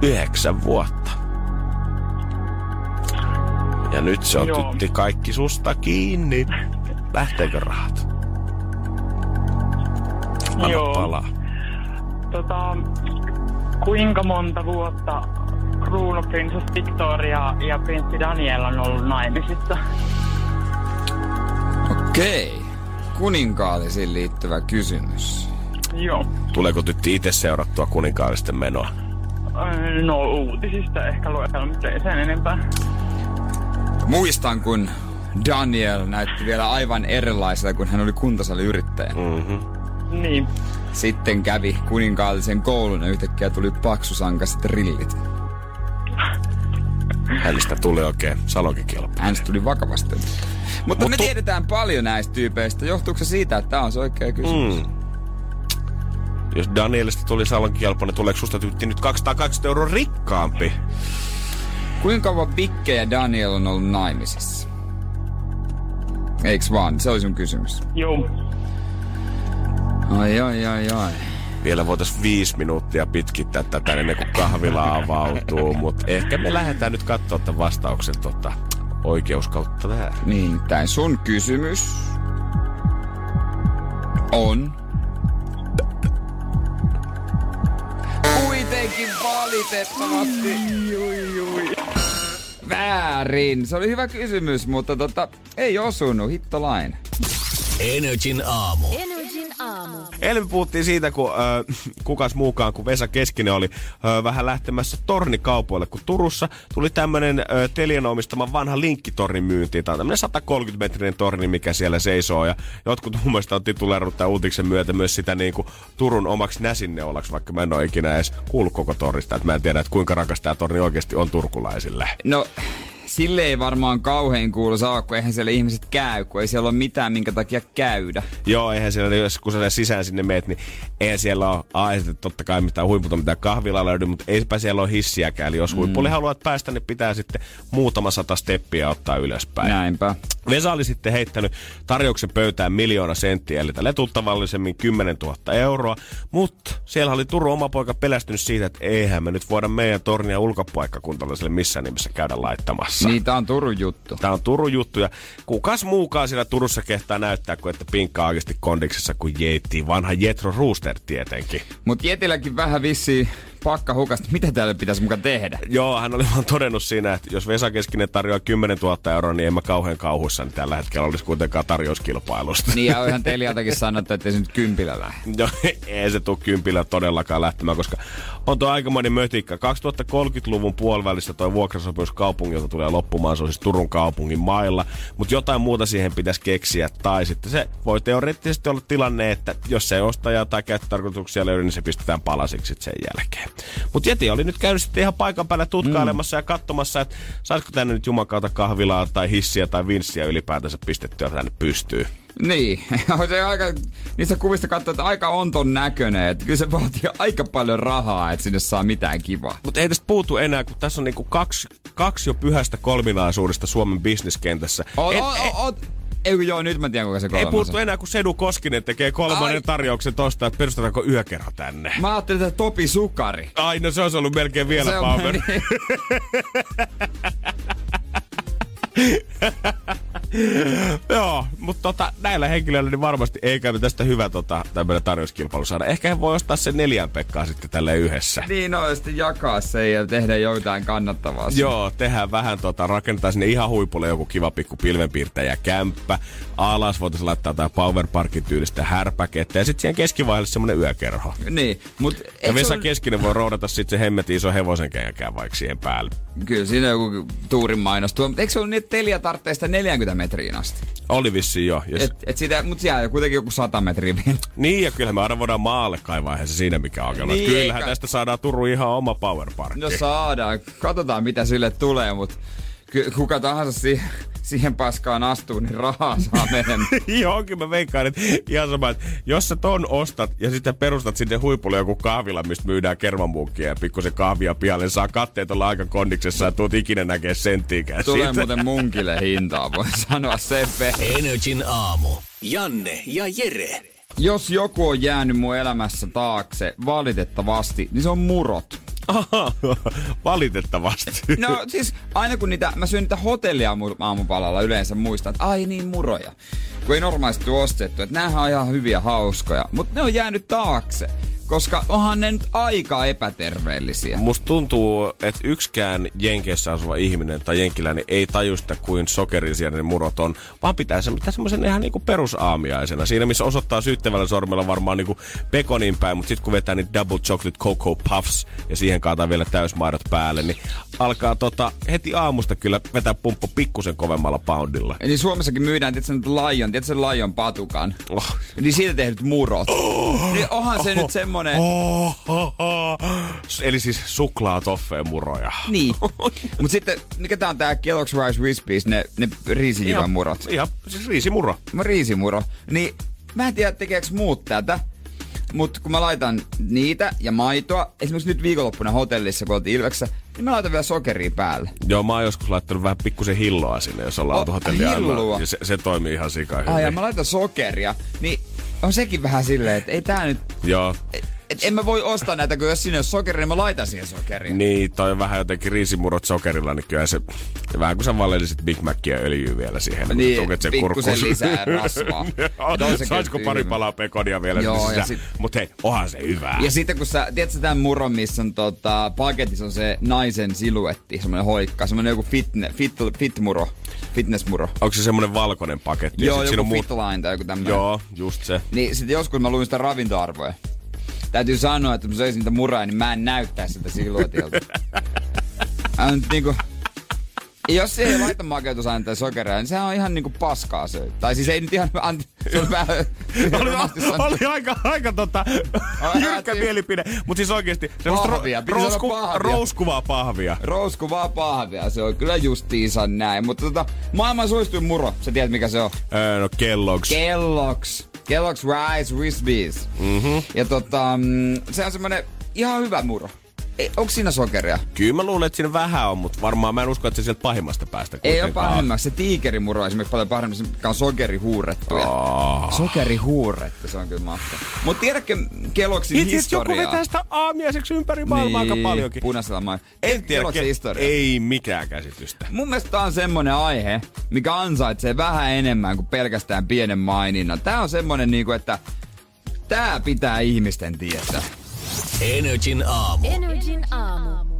9 vuotta. Ja nyt se on tytti kaikki susta kiinni. Lähteekö rahat? Anna palaa. Kuinka monta vuotta kruunuprinsessa Victoria ja prinssi Daniel on ollut naimisissa? Okei. Kuninkaallisiin liittyvä kysymys. Joo. Tuleeko tytti itse seurattua kuninkaallisten menoa? No uutisista ehkä luetaan, mutta ei sen enempää. Muistan, kun Daniel näytti vielä aivan erilaiselta, kun hän oli kuntosaliyrittäjä. Mm-hmm. Niin. Sitten kävi kuninkaallisen koulun ja yhtäkkiä tuli paksusankaset rillit. Hänestä tuli oikein salokikilpaa. Hänestä tuli vakavasti. Mutta me tiedetään paljon näistä tyypeistä. Johtuuko se siitä, että tämä on se oikea kysymys? Mm. Jos Danielista tuli salokikilpaa, niin tuleeko susta tytti nyt 280 € rikkaampi? Kuinka kauan Bikke ja Daniel on ollut naimisissa? Eiks vaan? Se oli sun kysymys. Joo. Ai. Vielä voitaisiin 5 minuuttia pitkittää tätä ennen kuin kahvila avautuu, mutta ehkä me lähdetään nyt katsoa tämän vastauksen oikeus kautta väärin. Niin, tämän sun kysymys on kuitenkin valitettavasti väärin. Se oli hyvä kysymys, mutta ei osunut, hittolain. NRJ:n aamu. Eilen puhuttiin siitä, kun kukas muukaan kuin Vesa Keskinen oli vähän lähtemässä tornikaupoille, kun Turussa tuli tämmönen Telian omistama vanha linkkitorni myyntiin. Tämä on tämmönen 130-metrinen torni, mikä siellä seisoo, ja jotkut mun mielestä on tituleerannut tämän uutiksen myötä myös sitä niin kuin Turun omaksi näsinneolaksi, vaikka mä en ole ikinä edes kuullut koko tornista, että mä en tiedä, että kuinka rakas tämä torni oikeasti on turkulaisille. No... Sille ei varmaan kauhean kuuluisa ole, kun eihän siellä ihmiset käy, kun ei siellä ole mitään, minkä takia käydä. Joo, eihän siellä, jos kun sä sisään sinne meet, niin eihän siellä ole, totta kai mitään huiputa, mitään kahvilaa löydy, mutta eipä siellä ole hissiäkään. Eli jos huipulle haluat päästä, niin pitää sitten muutama 100 steppiä ottaa ylöspäin. Näinpä. Vesa oli sitten heittänyt tarjouksen pöytään 1 000 000 senttiä, eli tälle tuttavallisemmin 10 000 €, mutta siellä oli Turun oma poika pelästynyt siitä, että eihän me nyt voida meidän tornia ulkopaikkakuntalaiselle missään nimessä käydä laittamassa. Niin, tää on Turun juttu. Tää on Turun juttu, ja kukas muukaan siellä Turussa kehtaa näyttää, kuin että pinkkaa oikeasti kondiksessa kuin Jeetti. Vanha Jetro Rooster tietenkin. Mut Jetilläkin vähän vissiin pakka hukasta, mitä täällä pitäisi mukaan tehdä? Joo, hän oli vaan todennut siinä, että jos Vesa Keskinen tarjoaa 10 000 €, niin en mä kauhean kauhuissani tällä hetkellä olisi kuitenkaan tarjouskilpailusta. Niin, ja onhan Telialtakin sanottu, ettei se nyt kympillä lähde. Joo, ei se tule kympillä todellakaan lähtemään, koska on tuo aikamoinen mötikkä. 2030-luvun puolivälissä toi vuokrasopimus kaupungilta tulee loppumaan, se on siis Turun kaupungin mailla, mutta jotain muuta siihen pitäisi keksiä, tai sitten se voi teoreettisesti olla tilanne, että jos se ostaja tai käyttötarkoituksia löydy, niin se pistetään palasiksi sen jälkeen. Mutta Jeti oli nyt käynyt sitten ihan paikan päällä tutkailemassa ja katsomassa, että saisiko tänne nyt jumakauta kahvilaa tai hissiä tai vinssiä ylipäätänsä pistettyä tänne pystyyn. Niin, aika, niistä kuvista katsoo, että aika onton näköinen, että kyllä se vaatii aika paljon rahaa, että sinne saa mitään kivaa. Mutta ei tästä puutu enää, kun tässä on niinku kaksi jo pyhästä kolminaisuudesta Suomen bisniskentässä. Joo, nyt mä tiedän, kuka se kolmas on. Ei puuttu enää, kun Sedu Koskinen tekee kolmannen tarjouksen tosta, että perustetaanko yökerho tänne. Mä ajattelin, että Topi Sukari. Ai, no se olisi ollut melkein vielä paaveri. Joo, mutta näillä henkilöillä niin varmasti ei käy tästä hyvä tämmöinen tarjouskilpailu saada. Ehkä he voi ostaa sen 4 pekkaa sitten tälleen yhdessä. Niin, no sitten jakaa se ja tehdä jotain kannattavaa. Joo, tehdään vähän rakennetaan sinne ihan huipulle joku kiva pikku pilvenpiirtäjä kämppä. Alas voitaisiin laittaa jotain powerparkin tyylistä härpäkettä ja sitten siihen keskivaiheelle semmoinen yökerho. Niin, mut ja Vesa Keskinen voi roudata sitten se hemmetin iso hevosenkenkään vaikka siihen päälle. Kyllä siinä joku tuurin mainostua, mutta eikö se ollut niin, että Teliatartteista 40 metriin asti? Oli vissiin jo. Yes. Mutta siellä on kuitenkin joku 100 metriä vielä. Niin, ja kyllähän me aina voidaan maalle kaivaa se siinä, mikä on. Niin, kyllähän tästä saadaan Turun ihan oma powerparkki. No saadaan. Katsotaan, mitä sille tulee, mutta kuka tahansa siihen paskaan astuu, niin rahaa saa menemään. Joo, kyllä mä veikkaan, että ihan sama, että jos sä ton ostat ja sitten perustat sinne huipulle joku kahvila, mistä myydään kermamunkkia ja pikkusen kahvia pialle, saa katteet olla aika kondiksessa ja tuot ikinä näkee senttiinkään. Tulee siitä muuten munkille hintaa, voi sanoa se. NRJ:n aamu. Janne ja Jere. Jos joku on jäänyt mun elämässä taakse valitettavasti, niin se on murot. Aha, valitettavasti. No siis aina kun mä syön niitä hotellia aamupalalla yleensä muistan, että ai niin muroja. Kun ei normaalisti ole ostettu, että näähän on ihan hyviä hauskoja. Mutta ne on jäänyt taakse, koska onhan ne nyt aika epäterveellisiä. Musta tuntuu, että yksikään Jenkeissä asuva ihminen tai jenkiläinen ei taju sitä, kuin sokerisia ne murot on, vaan pitää semmoisen ihan niinku perusaamiaisena. Siinä, missä osoittaa syyttävällä sormella varmaan niinku pekonin päin, mutta sitten kun vetää niitä double chocolate cocoa puffs ja siihen kaataan vielä täysmaidot päälle, niin alkaa heti aamusta kyllä vetää pumppu pikkusen kovemmalla poundilla. Eli Suomessakin myydään Lion patukan. Oh. Niin siitä tehdyt murot. Oh. Niin onhan se nyt semmoinen. Eli siis suklaatoffeen muroja. Niin. Mut sitten, mikä tää on tää Kellogs Rice Krispies, ne riisijyvän murot? Ihan, siis riisimuro. Riisimuro. Niin, mä en tiedä tekeekö muut tätä, mut kun mä laitan niitä ja maitoa, esimerkiksi nyt viikonloppuna hotellissa, kun oltiin Ilveksessä, niin mä laitan vielä sokeria päälle. Joo, mä oon joskus laittanut vähän pikkusen hilloa sinne, jos ollaan oltu hotellilla. Ja se toimii ihan sikaa hyvin. Ai ja mä laitan sokeria, niin on sekin vähän silleen, että ei tää nyt... Joo. En mä voi ostaa näitä, kun jos siinä ei ole sokeria, niin mä laitan siihen sokeria. Niin, toi on vähän jotenkin riisimurot sokerilla, niin kyllä se... Vähän kun sä valelisit Big Mackiä öljyä vielä siihen, kun niin, tuket sen kurkkuun. Pikkusen lisää rasvaa. Saisiko pari palaa pekonia vielä sisään? Mut hei, onhan se hyvää. Ja sitten kun sä, tiedätkö tämän muron, missä on paketissa on se naisen siluetti, semmonen hoikka, semmonen joku fitnessmuro. Fitnessmuro. Onko se semmonen valkoinen paketti? Joo, joku Fitline tai joku tämmönen. Joo, just se. Niin sitten joskus mä luin sitä ravintoarvoja. Täytyy sanoa, että mä söisin niitä muraa, niin mä en näyttää sitä siluetilta. Jos ei laita makeutusaineita tai sokeria, niin sehän on ihan niinku paskaa se. Tai siis ei nyt ihan... Oli aika jyrkkä mielipide. Mut siis oikeesti... Pahvia. Rouskuvaa pahvia. Rouskuvaa pahvia. Se on kyllä justiinsa näin. Mutta maailman suosituin muro. Sä tiedät mikä se on? No Kellogs. Kellogs Rice Krispies. Mm-hmm. Ja se on semmonen ihan hyvä muro. Onko siinä sokeria? Kyllä mä luulen, että siinä vähän on, mutta varmaan mä en usko, että se sieltä pahimmasta päästä. Ei ole pahimmaksi. Se tiikerimuro on esimerkiksi paljon pahemmin, mikä on sokerihuurrettuja. Oh. Sokerihuurrettu, se on kyllä mahtavaa. Mutta tiedätkö Kellogsin historiaa? Joku vetää sitä aamiaiseksi ympäri maailmaa aika paljonkin. Punaisella maailmaa. En tiedä, ei mikään käsitystä. Mun mielestä tää on semmonen aihe, mikä ansaitsee vähän enemmän kuin pelkästään pienen maininnan. Tää on semmonen, että tää pitää ihmisten tietää. NRJ:n aamu.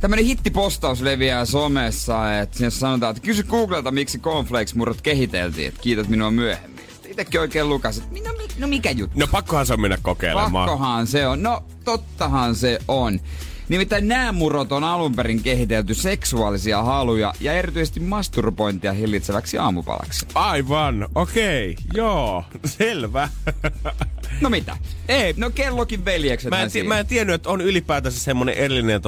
Tämmönen hittipostaus leviää somessa, että siinä sanotaan, että kysy Googlelta, miksi cornflakes-murrot kehiteltiin, että kiität minua myöhemmin. Itsekin oikein lukasin, että no mikä juttu? No pakkohan se on mennä kokeilemaan. Pakkohan se on, no tottahan se on. Nimittäin nämä murrot on alunperin kehitelty seksuaalisia haluja ja erityisesti masturbointia hillitseväksi aamupalaksi. Aivan, okei, joo, selvä. No mitä? Ei, no Kellokin veljekset. Mä en tiennyt, että on ylipäätänsä semmonen erillinen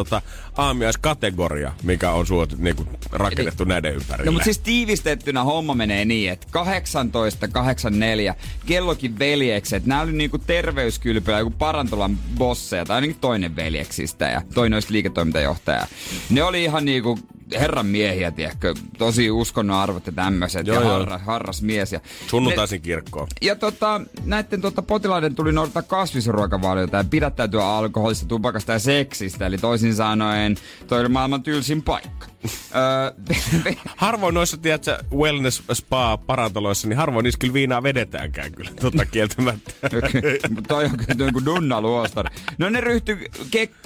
aamiaiskategoria, mikä on suot niinku rakennettu näiden ympärille. No mutta siis tiivistettynä homma menee niin, että 1884 Kellokin veljekset, nää oli niinku terveyskylpylä, joku parantolan bosseja tai ainakin toinen veljeksistä ja toinen olisi liiketoimintajohtaja. Ne oli ihan niinku herran miehiä, tiedätkö, tosi uskonnon arvot ja tämmöiset, joo, ja harras mies. Sunnuntaisin kirkkoon. Ja näitten potilaiden tuli noudattaa kasvisruokavaliota ja pidättäytyä alkoholista, tupakasta ja seksistä, eli toisin sanoen toi oli maailman tylsin paikka. Harvoin noissa, tiedätkö, wellness spa parantoloissa, niin harvoin niissä kyllä viinaa vedetäänkään kyllä, kieltämättä. Toi on kyllä joku dunnaluostori. No ne ryhtyi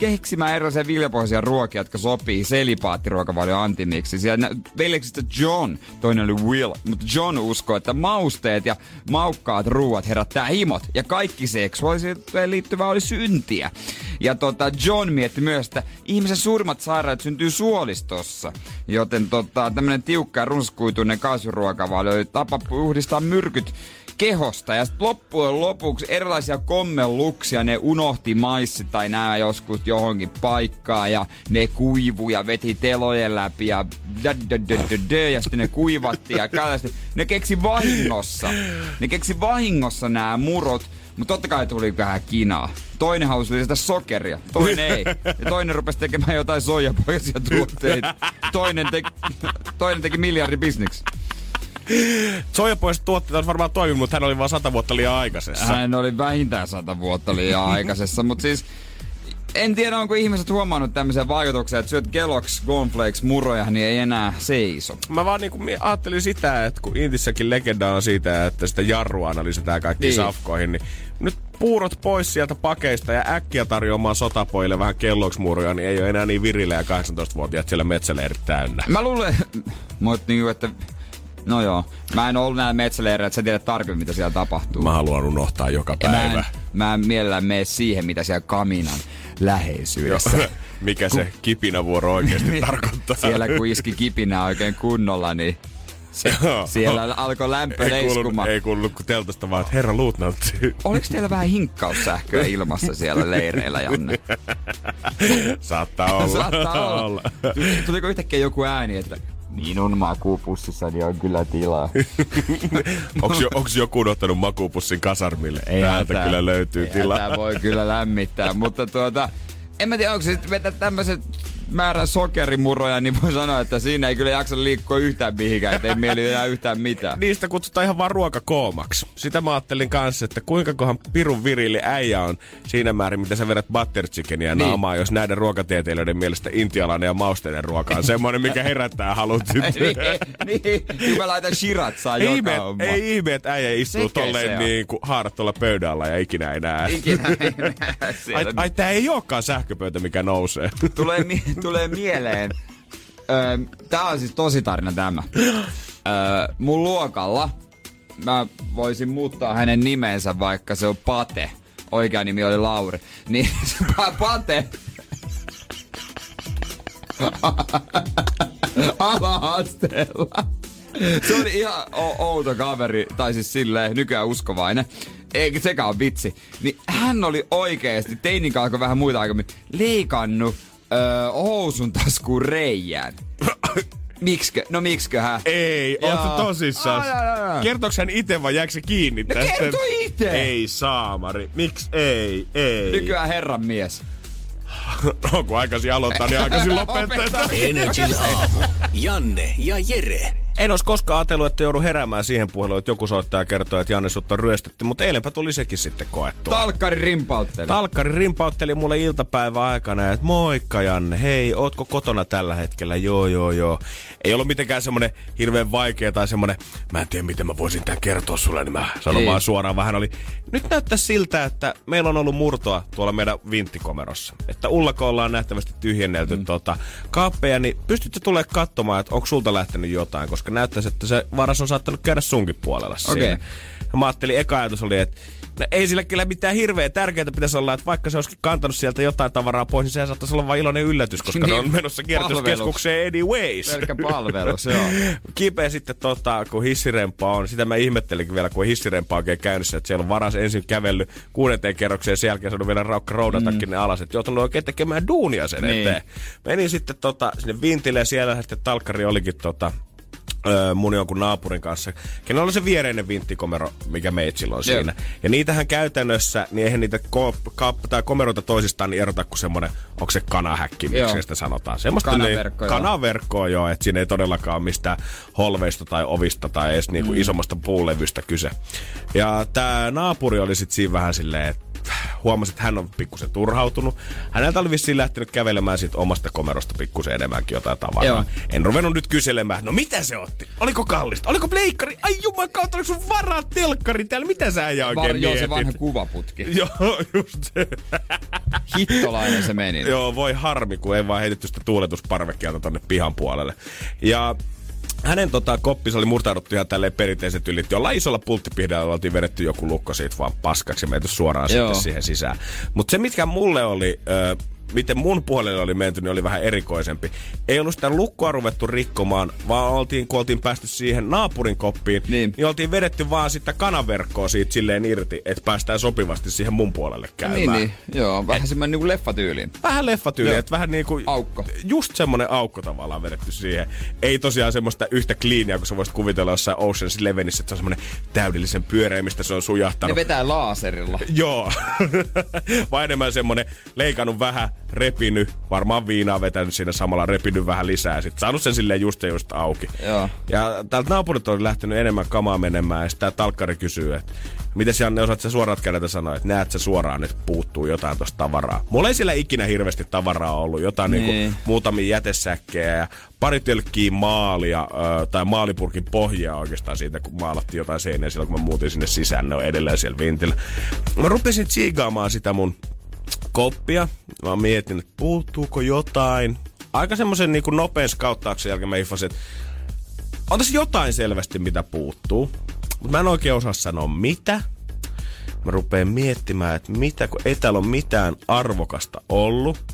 keksimään erilaisia viljapohjaisia ruokia, jotka sopii selipaattiruokavalion antimiksi. Siellä veljeksistä John, toinen oli Will, mutta John uskoo, että mausteet ja maukkaat ruuat herättää himot ja kaikki seksuaalisuuteen liittyvää oli syntiä. Ja John mietti myös, että ihmisen suurimmat sairaudet syntyy suolistossa. Joten tämmönen tiukka runskuituinen kasviruokavalio oli tapa puhdistaa myrkyt kehosta. Ja sitten loppujen lopuksi erilaisia kommelluksia, ne unohti maissi tai nää joskus johonkin paikkaan. Ja ne kuivui ja veti telojen läpi ja ja sitten ne kuivattiin ja käästi. Ne keksi vahingossa nämä murot. Mutta totta kai tuli vähän kinaa. Toinen halusi lisätä sokeria, toinen ei. Ja toinen rupesi tekemään jotain soijapohjaisia tuotteita. Toinen teki miljardibisneksi. Soijapohjaiset tuotteet on varmaan toiminut, mutta hän oli vaan 100 vuotta liian aikaisessa. Hän oli vähintään 100 vuotta liian aikaisessa, mutta siis... En tiedä, onko ihmiset huomannut tämmöisiä vaikutuksia, että syöt Kellogg's cornflakes muroja, niin ei enää seiso. Mä vaan niinku ajattelin sitä, että kun Intissäkin legenda on siitä, että sitä jarrua analysetään kaikkiin safkoihin, niin nyt puurot pois sieltä pakeista ja äkkiä tarjoamaan sotapoille vähän Kellogg's muroja, niin ei ole enää niin virillä ja 18-vuotiaat siellä metsäleirit täynnä. Mä luulen, että... No joo. Mä en ollut näillä metsäleireillä, että sä tiedät tarkemmin, mitä siellä tapahtuu. Mä haluan unohtaa joka päivä. Mä en mielellään mene siihen, mitä siellä Kaminan läheisyydessä. Joo. Mikä se kipinävuoro oikeasti tarkoittaa? Siellä kun iski kipinää oikein kunnolla, niin siellä alkoi lämpö leiskumaan. Ei kuulunut kuin teltasta vaan, että herra luutnantti. Oliko teillä vähän hinkkaussähköä ilmassa siellä leireillä, Janne? Saattaa olla. Tuliko yhtäkkiä joku ääni, että... Minun makuupussissani on kyllä tilaa. Onks joku ottanut makuupussin kasarmille? Täältä kyllä löytyy tilaa. Tää voi kyllä lämmittää, mutta en mä tiedä, onko se sitten vetää tämmöset määrän sokerimuroja, niin voi sanoa, että siinä ei kyllä jaksa liikkua yhtään mihinkään, ettei mieli enää yhtään mitään. Niistä kutsutaan ihan vaan ruokakoomaksi. Sitä mä ajattelin kanssa, että kuinka kohan pirun virille äijä on siinä määrin, mitä sä vedät butter chickeniä naamaa, jos näiden ruokatieteilijöiden mielestä intialainen ja mausteiden ruoka on semmoinen, mikä herättää halut. Niin, mä laitan shiratsaa joka homma. Ei ihme, että äijä istuu tolleen niin kuin haarat tuolla pöydän alla ja ikinä enää. Ai tää ei olekaan sähköpöytä, mikä nousee. Tulee mieleen. Tää on siis tosi tarina tämä. Mun luokalla mä voisin muuttaa hänen nimensä, vaikka se on Pate. Oikea nimi oli Lauri. Niin se Pate ala-asteella. Se on ihan outo kaveri, tai siis silleen nykyään uskovainen. Eikä sekään ole vitsi. Niin hän oli oikeesti, teininkä alkoi vähän muita aikammin, leikannut housun taskuun reijään. Miksikö? No miksiköhän? Ei, ootko tosissaan? Kertoks hän ite vai jääkö se kiinni tästä? No kerto ite! Ei saamari, miks ei? Nykyään herran mies. No kun aikaisin aloittaa, niin aikaisin lopettaa. NRJ:n aamu. Janne ja Jere. En olisi koskaan ajatellut, että joudun heräämään siihen puheluun, että joku soittaa ja kertoo, että Janne sut on ryöstetty, mutta eilenpä tuli sekin sitten koettua. Talkkari rimpautteli mulle iltapäivän aikana, että moikka Janne, hei, ootko kotona tällä hetkellä? Joo. Ei ollut mitenkään semmonen hirveen vaikea tai semmonen, mä en tiedä miten mä voisin tämän kertoa sulle, niin mä sanon vaan suoraan vähän oli. Nyt näyttää siltä, että meillä on ollut murtoa tuolla meidän vinttikomerossa. Että Ullako ollaan nähtävästi tyhjennelty kaappeja, niin pystytkö tulemaan katsomaan, että onko sulta lähtenyt jotain, koska näyttäisi, että se varas on saattanut käydä sunkin puolella siinä. Okay. Mä ajattelin, eka ajatus oli, että No ei sillä kyllä mitään hirveä tärkeää pitäisi olla, että vaikka se olisikin kantanut sieltä jotain tavaraa pois, niin sehän saattaisi olla vain iloinen yllätys, koska niin, ne on menossa kierrätyskeskukseen anyways. Pelkkä palvelu, se on. Kipeä sitten kun hissirempa on. Sitä mä ihmettelinkin vielä, kun hissirempa on oikein käynnissä, että siellä on varas ensin kävellyt 6. kerrokseen ja sen jälkeen se on vielä raukka roudatakin ne alas, että joutunut oikein tekemään duunia sen niin eteen. Menin sitten sinne vintille ja siellä sitten talkkari olikin mun jonkun naapurin kanssa, kenellä oli se viereinen vinttikomero, mikä meitsillä on siinä. Ja niitähän käytännössä, niin eihän niitä tai komeroita toisistaan niin erota kuin semmoinen, onko se kanahäkki, miksi sitä sanotaan. Semmosta kanaverkkoa joo, että siinä ei todellakaan ole mistään holveista tai ovista tai edes niinku isommasta puulevystä kyse. Ja tää naapuri oli sit siinä vähän silleen, että huomasin, että hän on pikkusen turhautunut. Häneltä oli vissiin lähtenyt kävelemään siitä omasta komerosta pikkusen enemmänkin jotain tavaraa. Joo. En ruvennut nyt kyselemään, no mitä se otti? Oliko kallista? Oliko pleikkari? Ai juman kautta, oliko sun varaa telkkari täällä? Mitä sä ajaa oikein mietit? Joo, se vanha kuvaputki. Joo, just se. Hittolainen se meni. Joo, voi harmi, kun ei vaan heitetty sitä tuuletusparvekkeelta tonne pihan puolelle. Ja hänen koppinsa oli murtauduttu ihan tälleen perinteiset ylit. Jollain isolla pulttipihdalla oltiin vedetty joku lukko siitä vaan paskaksi ja menty suoraan sitten siihen sisään. Mutta se, mitkä mulle oli, miten mun puolelle oli menty, niin oli vähän erikoisempi. Ei ollut sitä lukkoa ruvettu rikkomaan, vaan kun oltiin päästy siihen naapurin koppiin, niin oltiin vedetty vaan sitä kanaverkkoa siitä silleen irti, että päästään sopivasti siihen mun puolelle käymään. Niin. Joo, vähän semmoinen niinku leffatyyliin. Vähän leffatyyliin, että vähän niinku aukko. Just semmoinen aukko tavallaan vedetty siihen. Ei tosiaan semmoista yhtä kliiniä, kun sä voisit kuvitella jossain Ocean's Elevenissä, että se on semmoinen täydellisen pyöreä, mistä se on sujahtanut. Ne vetää laaserilla. Joo. Vaan enemmän semmoinen leikannut vähän, repinyt, varmaan viinaa vetänyt siinä samalla, repinyt vähän lisää ja sitten saanut sen silleen just auki. Joo. Ja täältä naapurit oli lähtenyt enemmän kamaa menemään ja sitten talkkari kysyy, että mites Janne, osaat sä suoraan käydä sanoa, että näet sä suoraan, että puuttuu jotain tosta tavaraa. Mulla ei siellä ikinä hirveästi tavaraa ollut, jotain niinku muutamia jätesäkkejä ja pari tölkkiä maalia tai maalipurkin pohjaa oikeastaan siitä, kun maalattiin jotain seinää silloin, kun mä muutin sinne sisään, ne on edelleen siellä vintillä. Mä rupesin tsiigaamaan sitä mun koppia. Mä mietin, että puuttuuko jotain. Aika semmoisen niin kuin nopean skauttauksen jälkeen mä hifasin, että on tässä jotain selvästi, mitä puuttuu. Mutta mä en oikein osaa sanoa, mitä. Mä rupeen miettimään, että mitä, kun ei täällä ole mitään arvokasta ollut.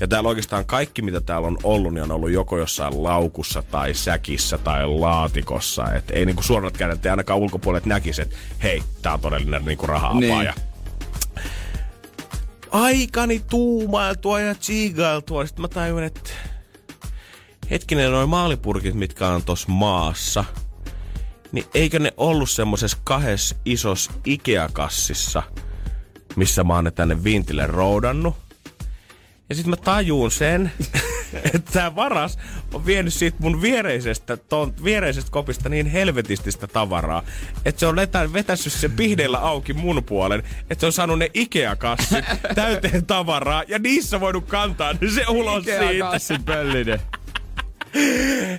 Ja täällä oikeastaan kaikki, mitä täällä on ollut, niin on ollut joko jossain laukussa tai säkissä tai laatikossa. Et ei niin kuin suorat kädet, ei ainakaan ulkopuolelle näkisi, että hei, tää on todellinen niin kuin raha-apaaja. Aikani tuumailtua ja tsiigailtua. Sitten mä tajun, että hetkinen, noi maalipurkit, mitkä on tossa maassa, niin eikö ne ollut semmosessa kahdessa isossa Ikea-kassissa, missä mä oon ne tänne vintille roudannut. Ja sit mä tajuun sen, että tää varas on vienyt siitä mun viereisestä kopista niin helvetististä tavaraa, että se on vetässyt se pihdeillä auki mun puolen, että se on saanut ne Ikea-kassit täyteen tavaraa ja niissä voinut kantaa niin se ulos siitä. Ikea-kassin pöllinen.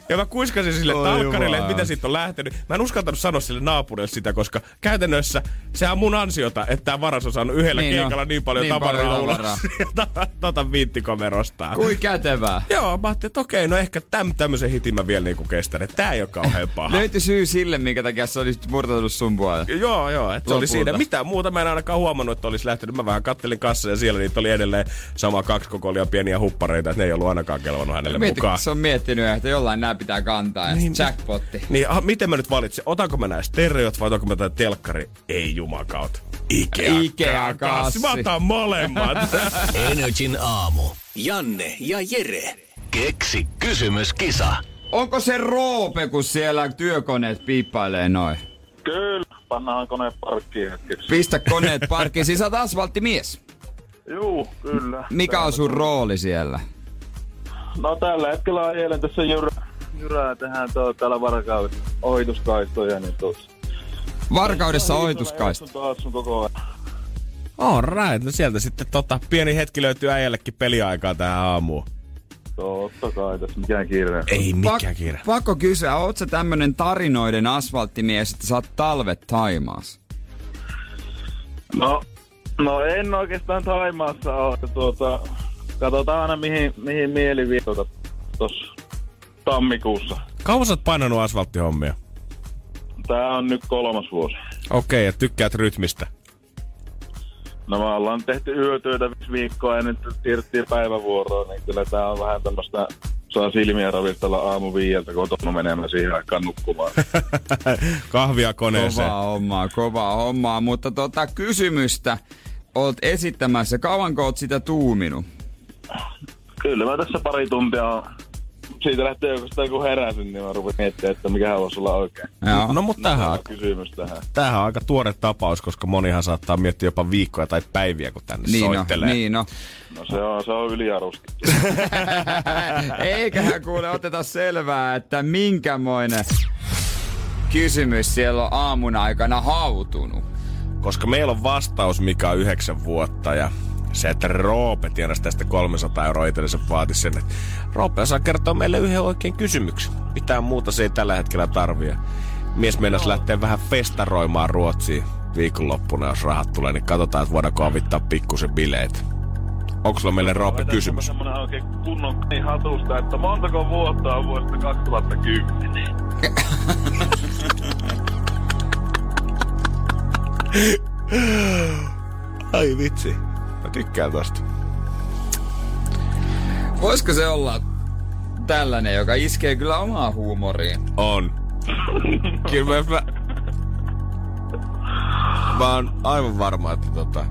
Ja mä kuiskasin sille talkkarille, että mitä siitä on lähtenyt. Mä en uskaltanut sanoa sille naapurille sitä, koska käytännössä sehän on mun ansiota, että tää varas on saanut yhdellä keikalla niin paljon tavaraa ulos vinttikomerostaan. Kui kätevää. Joo, mä ajattelin, että okei, no ehkä tämmösen hitin mä vielä niinku kestän, että tää ei oo kauhean paha. Löytyi syy sille, minkä takia sä olisit murtautunut sun puolelle. Joo, että se oli siinä. Mitään muuta mä en ainakaan huomannut, että olis lähtenyt. Mä vähän kattelin kassaa ja siellä niitä oli edelleen sama kaksi kokolia pieniä huppareita, että ne ei ollut ainakaan kelvannut hänelle mukaan. Se on miettinyt, että jollain nää pitää kantaa ja niin, jackpotti. Niin, miten mä nyt valitsen? Otanko mä nää stereot vai otanko mä tää telkkari? Ei jumakaut. Ikea-kassi. Mä otan molemmat. NRJ:n aamu. Janne ja Jere. Keksi kysymyskisa. Onko se roope, kun siellä työkoneet piippailee noin? Kyllä. Pannaan koneet parkkiin hetkeksi. Pistä koneet parkkiin. Siis oot asfalttimies. Juu, kyllä. Mikä on sun rooli siellä? No tällä hetkellä ajelen tässä jyrää tehdään täällä Varkaudessa ohituskaistoja. Niin Varkaudessa ohituskaista? Sun koko ajan. All right. No sieltä sitten pieni hetki löytyy äijällekin peliaikaa tähän aamuun. Totta kai, tässä mikään kiire. Ei mikään kiire. Pakko kysyä, oot sä tämmönen tarinoiden asfalttimies, että saat talvet Taimaassa? No en oikeastaan Taimaassa ole. Katsotaan aina mihin mieli vie tossa tammikuussa. Kauan sä oot painanut asfalttihommia? Tää on nyt 3. vuosi. Okei, ja tykkäät rytmistä? No me ollaan tehty yötyötä 5 viikkoa ja nyt siirryttiin päivävuoroon, niin kyllä tää on vähän tämmöstä... Saa silmiä ravistella aamu 5 kotona menemään siihen aikaan nukkumaan. Kahvia koneeseen. Kovaa hommaa. Mutta kysymystä oot esittämässä. Kauanko oot sitä tuuminut? Kyllä mä tässä pari tuntia siitä lähtee oikeastaan kun heräsin, niin mä rupin miettimään, että mikähän voisi olla oikein. Joo. No mutta tämähän on aika tuore tapaus, koska monihan saattaa miettiä jopa viikkoja tai päiviä, kun tänne niin soittelee. No se on yliarustettu. Eiköhän kuule oteta selvää, että minkämoinen kysymys siellä on aamun aikana hautunut. Koska meillä on vastaus, mikä on 9 vuotta ja... Se, että Roope tienasi tästä 300 € itsellensä vaatisi sen, että Roope osaa kertoa meille yhden oikein kysymyksen. Mitään muuta se ei tällä hetkellä tarvii. Mies meinasi lähteä vähän festaroimaan Ruotsiin viikonloppuna, jos rahat tulee, niin katsotaan, että voidaanko avittaa pikkusen bileet. Onko sulla meille Roope kysymys? Semmoinen oikein kunnon hatusta, että montako vuotta on vuodesta 2010? Ai vitsi. Mä tykkään tosta. Voisiko se olla tällainen, joka iskee kyllä omaa huumoriin? On. Kyllä mä oon aivan varma, että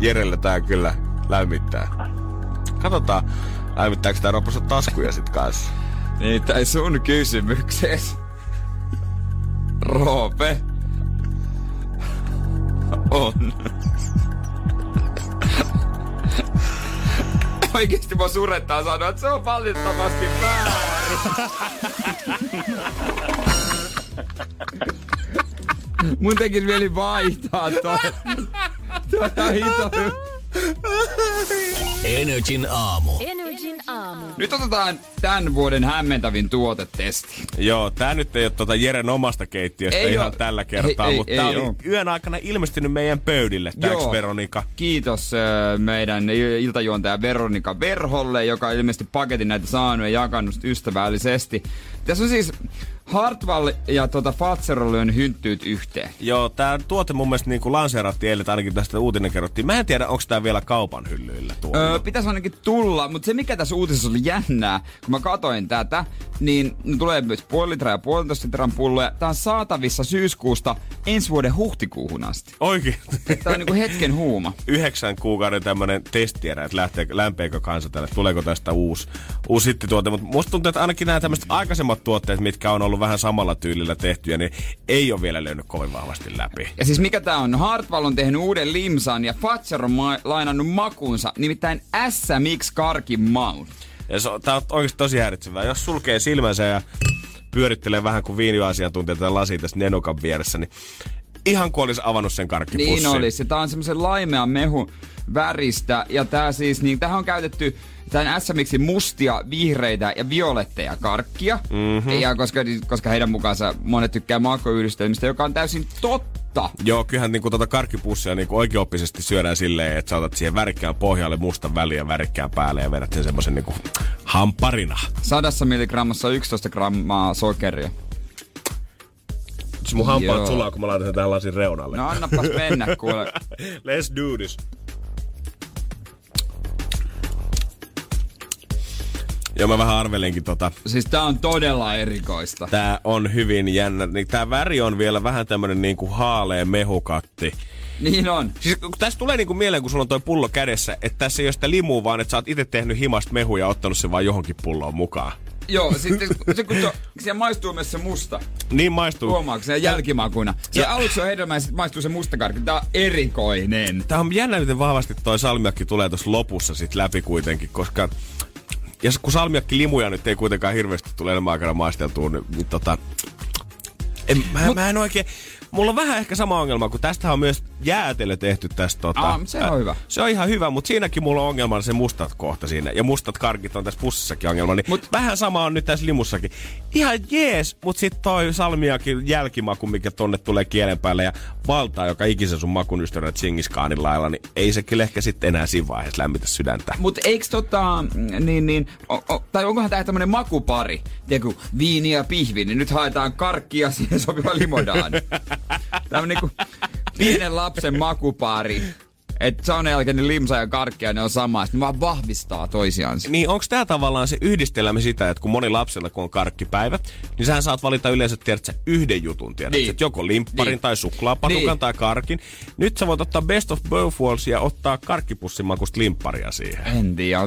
Jerellä tää kyllä lämmittää. Katsotaan, lämmittääkö tää Roopassa taskuja sit kanssa? Niin, tai sun kysymykses, Roope, on... Oikeesti mua surettaa sanoa, että se on valitettavasti väärin. Mun tekis mieli vaihtaa tuota hitoa. NRJ:n aamu. Nyt otetaan tän vuoden hämmentävin tuotetesti. Joo, tää nyt ei oo Jeren omasta keittiöstä ei ihan ole. Tällä kertaa, mutta tää on yön aikana ilmestynyt meidän pöydille. Tääks Veronika? Kiitos meidän iltajuontaja Veronika Verholle, joka ilmeisesti paketin näitä saanut ja jakanut ystävällisesti. Tässä on siis Hartwall ja Fatserolyön hynttyyt yhteen. Joo, tää tuote mun mielestä niinku lanseerattiin eilen, ainakin tästä uutinen kerrottiin. Mä en tiedä, onko tää vielä kaupan hyllyillä tuolla. Pitäis ainakin tulla, mutta se mikä tässä uutisessa oli jännää, kun mä katoin tätä, niin tulee myös 0,5 litraa ja 1,5 litran pulloja. Tää on saatavissa syyskuusta ensi vuoden huhtikuuhun asti. Oikein. Tää on niinku hetken huuma. 9 kuukauden tämmönen testierä, että lämpeekö kansa tälle, tuleeko tästä uusi hittituote. Mutta musta tuntuu, että ainakin nämä tämmöiset aikaisemmat tuotteet, mitkä on ollut vähän samalla tyylillä tehtyjä, niin ei ole vielä löynyt kovin vahvasti läpi. Ja siis mikä tää on? Hartwall on tehnyt uuden limsan ja Fatser on lainannut makuunsa, nimittäin S-Mix-karkin maun. Ja tää on oikeesti tosi häiritsevää. Jos sulkee silmänsä ja pyörittelee vähän kuin viiniasiantuntija tai lasi tässä nenukan vieressä, niin ihan kuin olisi avannut sen karkkipussin. Niin olisi. Tää on semmosen laimean mehun väristä ja tää siis, niin tähän on käytetty tämän SMXin mustia, vihreitä ja violetteja karkkia. Mm-hmm. Ja koska heidän mukaansa monet tykkää maakkoyhdistelmistä, joka on täysin totta. Joo, kyllähän niinku karkkipussia niinku oikeoppisesti syödään silleen, että sä otat siihen värikkään pohjalle mustan väliin ja värikkään päälle ja vedät sen semmosen niinku hamparina. 100 milligrammassa 11 grammaa sokeria. Mun hampaat sulaa, kun mä laitan sen tähän lasin reunalle. No annapas mennä, kuule. Let's do this. Joo, mä vähän arvelinkin Siis tää on todella erikoista. Tää on hyvin jännä. Tää väri on vielä vähän tämmönen niinku haalea mehukatti. Niin on. Siis tässä tulee niinku mieleen, kun sulla on toi pullo kädessä, että tässä ei oo sitä limua, vaan että sä oot itse tehnyt himasta mehu ja ottanut sen vaan johonkin pulloon mukaan. Joo, sitten kun siellä maistuu myös se musta. Niin maistuu. Huomaatko se jälkimakuina? Se aluksi on hedelmä ja sitten maistuu se musta karkki. Tää on erikoinen. Tää on jännä, miten vahvasti toi salmiakki tulee tossa lopussa sit läpi kuitenkin, koska... Ja kun salmiakkilimuja nyt ei kuitenkaan hirveästi tule elämän aikana maisteltua, niin mä en oikein... Mulla on vähän ehkä sama ongelma, kun tästä on myös jäätelö tehty tästä se on hyvä. Se on ihan hyvä, mutta siinäkin mulla on ongelma se mustat kohta siinä. Ja mustat karkit on tässä pussissakin ongelma, niin vähän sama on nyt tässä limussakin. Ihan jees, mutta sit toi salmiakin jälkimaku, mikä tonne tulee kielen päälle ja valtaa, joka ikisen sun makun ystävänä Tsingiskaanin lailla, niin ei se kyllä ehkä sitten enää siinä vaiheessa lämmitä sydäntä. Mutta eiks tai onkohan tää tämmönen makupari, tiedätkö, viini ja pihvi, niin nyt haetaan karkkia siihen sopiva limonaadi. Tämä on niinku pienen lapsen makupari. että saunan jälkeen ne limsa ja karkkia, ne on samaa. Sitten ne vaan vahvistaa toisiaan. Niin onko tää tavallaan se yhdistelmä sitä, että kun moni lapsella kun on karkkipäivä, niin sähän saat valita yleensä, tiedätkö, yhden jutun, tiedätkö, niin. Että joko limpparin niin. Tai suklaapatukan niin. Tai karkin. Nyt sä voit ottaa best of both worlds ja ottaa karkkipussimakusta limpparia siihen. En tiedä,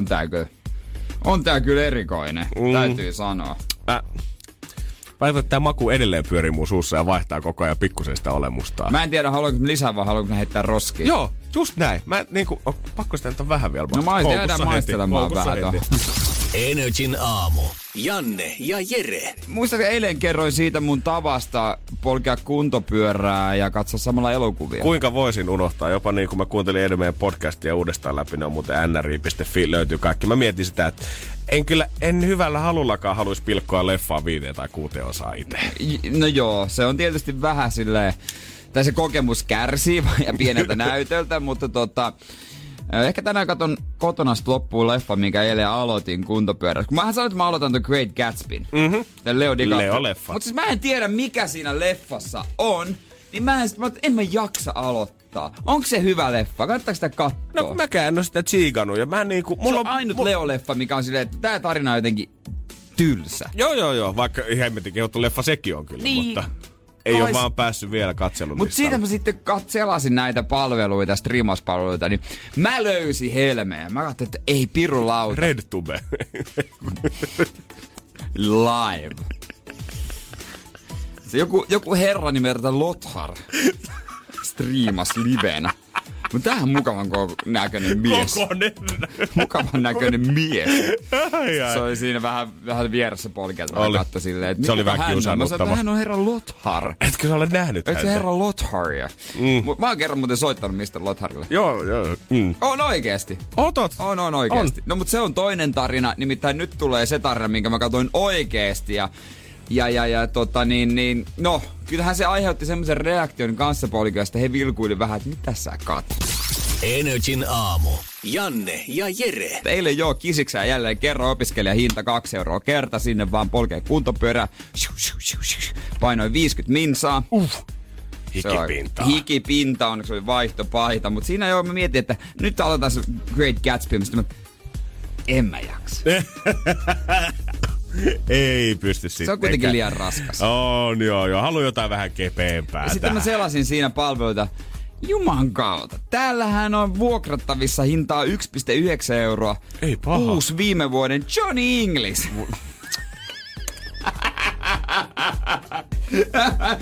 on tää kyllä erikoinen, täytyy sanoa. Päivä tämä maku edelleen pyörii mun suussa ja vaihtaa koko ajan pikkusen sitä olemustaan. Mä en tiedä, haluanko lisää vai haluanko heittää roskiin. Joo, just näin. Mä niinku, pakko sitä nyt vähän vielä. No mä jäädään maistelemaan vähän tuohon. NRJ:n aamu. Janne ja Jere. Muistatko eilen kerroin siitä mun tavasta polkea kuntopyörää ja katsoa samalla elokuvia? Kuinka voisin unohtaa? Jopa niin kun mä kuuntelin eilen meidän podcastia uudestaan läpi, ne on muuten nri.fi, löytyy kaikki. Mä mietin sitä, että en hyvällä halullakaan haluaisi pilkkoa leffaa 5 tai 6 osaa itse. No joo, se on tietysti vähän silleen, tai se kokemus kärsii ja pieneltä näytöltä, mutta ehkä tänään katon kotona sit loppuun leffa, minkä eilen aloitin kuntopyörässä. Kun mähän sanoin, että mä aloitan The Great Gatsbyn. Mm-hmm. Tän Leo DiCaprio-leffa. Mut siis mä en tiedä, mikä siinä leffassa on. Niin mä en jaksa aloittaa. Onko se hyvä leffa? Kannattaako sitä katsoa? No mäkään en oo sitä tsiigannu. Ja mä niinku... Se on ainut Leo-leffa, mikä on silleen, että tää tarina on jotenkin tylsä. Joo. Vaikka hemmetin kehottu leffa sekin on kyllä, niin. Mutta... Ei ole vaan päässyt vielä katseluun. Mutta siitä mä sitten selasin näitä palveluita, striimauspalveluita, niin mä löysin helmeä. Mä katsoin, että ei pirun lauta. RedTube. Live. Se joku herra nimeltä Lothar striimas livenä. Mut tämähän on mukavan näköinen mies. Mukavan näköinen mies. Se oli siinä vähän vieressä polkeilta. Mä katsoin silleen, että se oli vähän kiusannuttava. Mä hän on herra Lothar. Etkö sä ole nähnyt häntä? Etkö herra Lotharia? Mä oon kerran muuten soittanut mistä Lotharille. Joo. Mm. On oikeesti. Otot. On oikeesti. No mut se on toinen tarina. Nimittäin nyt tulee se tarina, minkä mä katsoin oikeesti. Ja kyllähän se aiheutti semmoisen reaktion kanssapolikoista, he vilkuili vähän, että mitä sä katsot. NRJ:n aamu. Janne ja Jere. Eilen joo, kisiksää jälleen kerran opiskelijahinta 2 euroa kerta, sinne vaan polkee kuntopyörä. Painoin 50 minsaa. Hikipinta. Hikipinta, onneksi oli vaihtopaita, mutta siinä joo mä mietin, että nyt aloitetaan se Great Gatsby, mistä en mä jaksa. Ei pysty sitten. Se on kuitenkin liian raskas. On joo. Haluan jotain vähän kepeämpää. Ja sitten mä selasin siinä palveluita. Juman kautta. Täällähän on vuokrattavissa hintaa 1,9 euroa. Ei paha. Uusi viime vuoden Johnny English.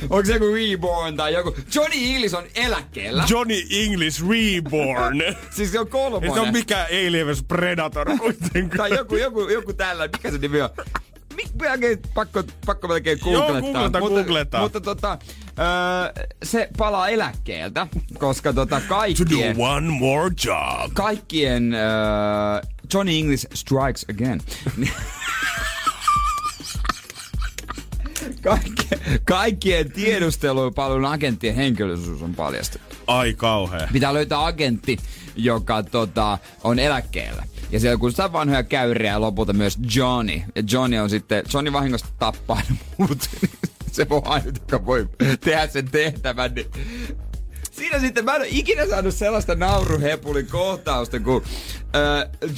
Onko se joku Reborn tai joku? Johnny English on eläkkeellä. Johnny English Reborn. Siis se on 3. Se on mikä Alien vs Predator kuitenkaan. Tai joku tällä. Mikä se nimi on? Pakko melkein googlettaa. Mutta se palaa eläkkeeltä, koska kaikkien... To do one more job. Kaikkien Johnny English Strikes Again. Kaikkien tiedustelupalvelun agenttien henkilöllisyys on paljastettu. Ai kauhea. Pitää löytää agentti, joka on eläkkeellä. Ja siellä kutsutaan vanhoja käyriä ja lopulta myös Johnny. Ja Johnny vahingosta tappaa ne muut. Se voi ainut, joka voi tehdä sen tehtävän. Niin. Siinä sitten mä en ole ikinä saanut sellaista nauruhepulin kohtausta, kun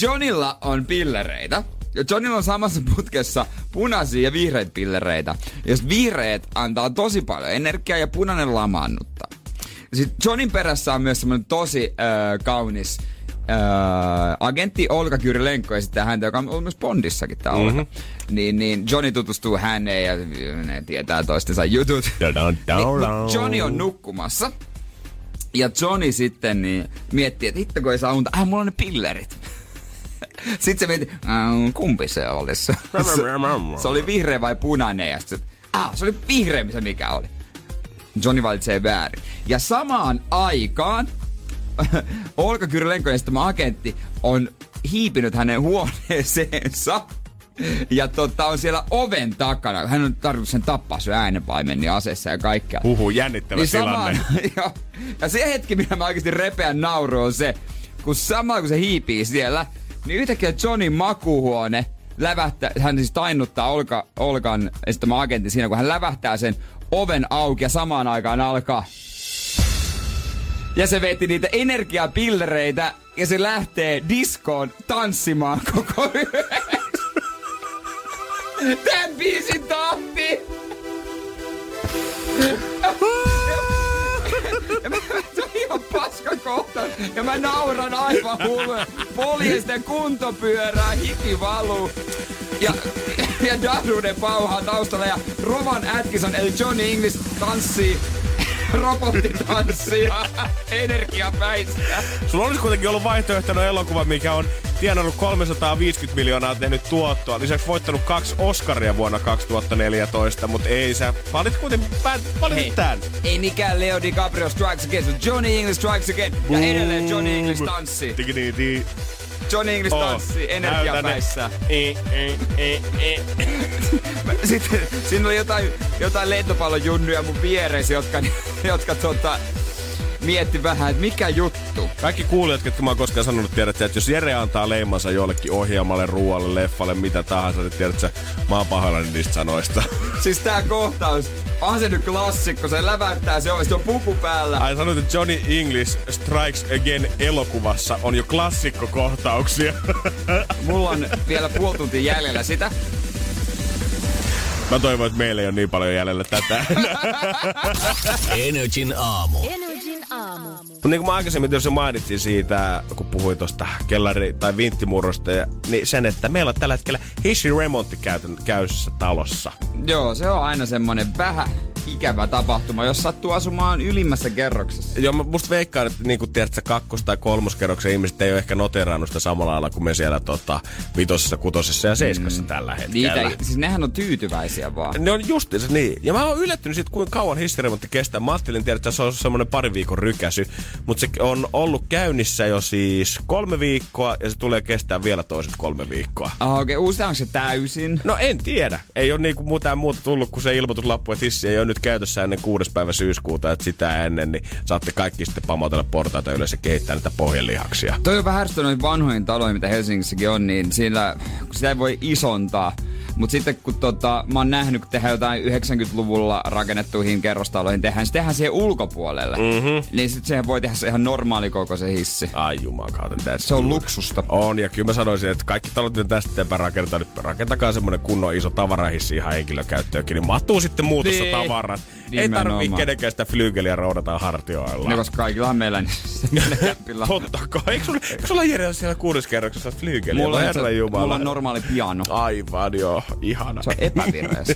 Johnnylla on pillereitä. Johnnylla on samassa putkessa punaisia ja vihreitä pillereitä. Jos vihreät antaa tosi paljon energiaa ja punainen lamaannuttaa. Sitten Johnnyn perässä on myös semmoinen tosi kaunis agentti Olga Kyri Lenko ja sitten häntä, joka on ollut myös Bondissakin tää Olga. Niin Johnny tutustuu häneen ja ne tietää toistensa jutut. Niin, Johnny on nukkumassa. Ja Johnny sitten miettii, että hitto kun ei saa unta. Mulla on ne pillerit. Sitten se mietti, kumpi se olisi? Se oli vihreä vai punainen? Ja sitten, se oli vihreä se mikä oli. Johnny valitsee väärin. Ja samaan aikaan Olga Kyri Lenkon esittämä agentti on hiipinyt hänen huoneeseensa. Ja on siellä oven takana. Hän on tarkoitus sen tappaa sen äänenpaimennin aseessa ja kaikkea. Huhu, jännittävä niin tilanne. Ja se hetki, millä mä oikeasti repeän nauru on se, kun samalla kun se hiipii siellä, niin yhtäkkiä Johnny makuuhuone lävähtää, hän siis tainnuttaa Olgan esittämä agentti siinä, kun hän lävähtää sen oven auki ja samaan aikaan alkaa Ja se veti niitä energiapillereitä ja se lähtee diskoon tanssimaan koko yön. Tän biisin tahti! Se on ihan paskakohta. Ja mä nauran aivan hulluja. Poljesten kuntopyörää, hiki valuu. Ja Daruden pauhaa taustalla. Ja Roman Atkinson eli Johnny English tanssii. Robottitanssia, energiapäistä. Sulla olisi kuitenkin ollut vaihtoehtoinen elokuva, mikä on tienannut 350 miljoonaa tehnyt tuottoa. Lisäksi voittanut 2 Oscaria vuonna 2014, mutta ei sä. Valitit tän. Ei mikään Leo DiCaprio Strikes Again, mutta Johnny English Strikes Again. Ja edelleen Johnny English tanssi. Johnny English tanssi, energiapäissä. Sitten siinä oli jotain lentopallojunnuja mun vieressä, jotka mietti vähän, että mikä juttu. Kaikki kuulijat, jotka mä oon koskaan sanonut, tiedätkö, että jos Jere antaa leimansa jollekin ohjelmalle, ruoalle, leffalle, mitä tahansa, niin tiedätkö, mä oon pahoillani niistä sanoista. Siis tää kohtaus, onhan se nyt klassikko, se läväyttää, se on pupu päällä. Ai sanoit, että Johnny English Strikes Again -elokuvassa on jo klassikkokohtauksia. Mulla on vielä puoli tuntia jäljellä sitä. Mä toivon, että meillä ei ole niin paljon jäljellä tätä. NRJ:n aamu. Mutta niin kuin mä aikaisemmin tietysti mainitsin siitä, kun puhuin tuosta kellari- tai vinttimurrosta, niin sen, että meillä on tällä hetkellä hissiremontti käynnissä talossa. Joo, se on aina semmonen vähän ikävä tapahtuma, jos sattuu asumaan ylimmässä kerroksessa. Joo, mä musta veikkaan, että niin kuin tiedätkö, kakkos- tai kolmoskerroksen ihmiset ei ole ehkä noteraanut sitä samalla lailla kuin me siellä vitosessa, kutosessa ja seiskassa tällä hetkellä. Niitä, siis nehän on tyytyväisiä vaan. Ne on justiinsa niin. Ja mä oon yllättynyt siitä, kuinka kauan hissiremontti kestää. Mä ajattelin, tiedätkö, se on semmoinen pari viikon rykäsy, mutta se on ollut käynnissä jo siis 3 viikkoa ja se tulee kestää vielä toiset 3 viikkoa. Okei, uusitaanko se täysin? No en tiedä. Ei ole niinku mitään muuta tullut kuin se ilmoituslappu, että hissi ei ole nyt käytössä ennen 6. päivä syyskuuta, että sitä ennen, niin saatte kaikki sitten pamautella portaita ylös ja kehittää niitä pohjelihaksia. Toi on vähän härsyttä noin vanhojen taloja, mitä Helsingissäkin on, niin siinä, kun sitä ei voi isontaa. Mutta sitten kun mä oon nähnyt, kun tehdään jotain 90-luvulla rakennettuihin kerrostaloihin, tehdään siihen ulkopuolelle. Niin sitten sehän voi tehdä se ihan normaalikokoisen hissi. Ai jumakauta. Se on luksusta. On, ja kyllä mä sanoisin, että kaikki talot, mitä tästä eteenpäin rakentakaa semmonen kunnon iso tavarahissi ihan henkilökäyttöönkin, niin mahtuu sitten muutossa tavarat. Nimenomaan. Ei tarvii kenenkään sitä flyygeliä roudataan hartioilla. No, koska kaikillahan meillä on semmoinen käppillä. Totta kai. Eikö sulla Jere ole siellä 6. kerroksessa flyygeliä? Mulla on normaali piano. Aivan joo. Ihana. Se on epävireys.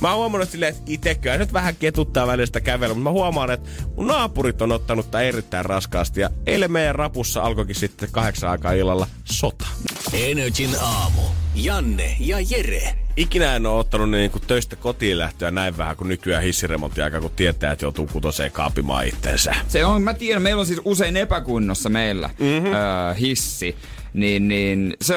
Mä oon huomannut silleen, että itekään nyt vähän ketuttaa välistä kävelyä, mutta mä huomaan, että mun naapurit on ottanut tää erittäin raskaasti. Ja eilen meidän rapussa alkoikin sitten 8 aikaa illalla sota. NRJ:n aamu. Janne ja Jere. Ikinä en ole ottanut niin töistä kotiin lähtöä näin vähän kuin nykyään hissiremontiaikaa, kun tietää, että joutuu kutoseen kaapimaan itsensä. Se on, mä tiedän, meillä on siis usein epäkunnossa meillä hissi. Niin se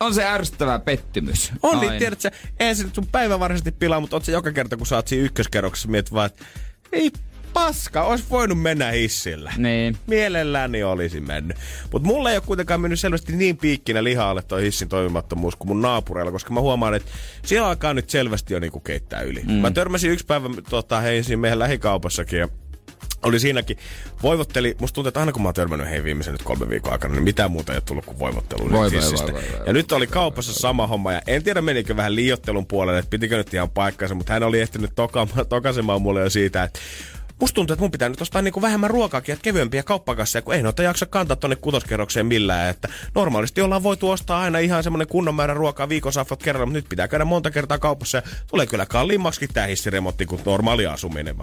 on se ärsyttävä pettymys. On niin, tiedätkö, eihän se nyt sun päivän varsinaisesti pilaa, mutta oot se joka kerta, kun sä oot siinä 1. kerroksessa, mietit vaan, että ei paska, ois voinut mennä hissillä. Niin. Mielelläni olisi mennyt. Mutta mulla ei ole kuitenkaan mennyt selvästi niin piikkinä lihaalle toi hissin toimimattomuus kuin mun naapureilla, koska mä huomaan, että siellä alkaa nyt selvästi jo niinku keittää yli. Mä törmäsin 1 päivä heisin meidän lähikaupassakin ja oli siinäkin. Voivotteli. Musta tuntuu, että aina kun mä oon törmännyt viimeisen nyt 3 viikon aikana, niin mitään muuta ei ole tullut kuin voivottelua. Ja nyt oli kaupassa sama homma. Ja en tiedä, menikö vähän liioittelun puolelle, että pitikö nyt ihan paikkansa, mutta hän oli ehtinyt tokaisemaan mulle jo siitä, että musta tuntuu, että mun pitää nyt ostaa niinku vähemmän ruokaakin ja kevyempiä kauppakasseja, kun ei noita jaksa kantaa tonne 6. kerrokseen millään. Että normaalisti ollaan voitu ostaa aina ihan semmonen kunnon määrä ruokaa viikonsaffot kerralla, mutta nyt pitää käydä monta kertaa kaupassa ja tulee kyllä kalliimmaksikin tää hissiremontti kuin normaali asuminen.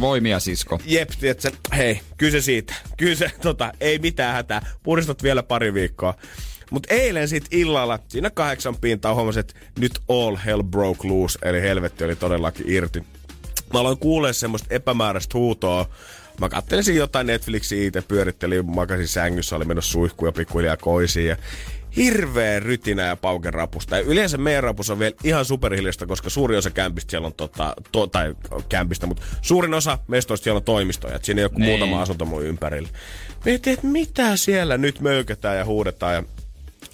Voimia, sisko. Jep, tietsä, hei, kyse siitä. Kyse, ei mitään hätää. Puristat vielä 2 viikkoa. Mut eilen sit illalla, siinä 8 pintaan huomasin, että nyt all hell broke loose, eli helvetti oli todellakin irti. Mä aloin kuulee semmoista epämääräistä huutoa. Mä kattelisin jotain Netflixiä, itse pyörittelin, makasin sängyssä, oli mennyt suihkuun ja pikkuhiljaa koisiin. Ja hirveä rytinä ja pauken rapusta. Ja yleensä meidän rapus on vielä ihan superhiljasta, koska suurin osa kämpistä siellä on mutta suurin osa mestoista siellä on toimistoja. Siinä ei ole kuin muutama asunto mun ympärillä. Mietin, että mitä siellä nyt möykätään ja huudetaan. Ja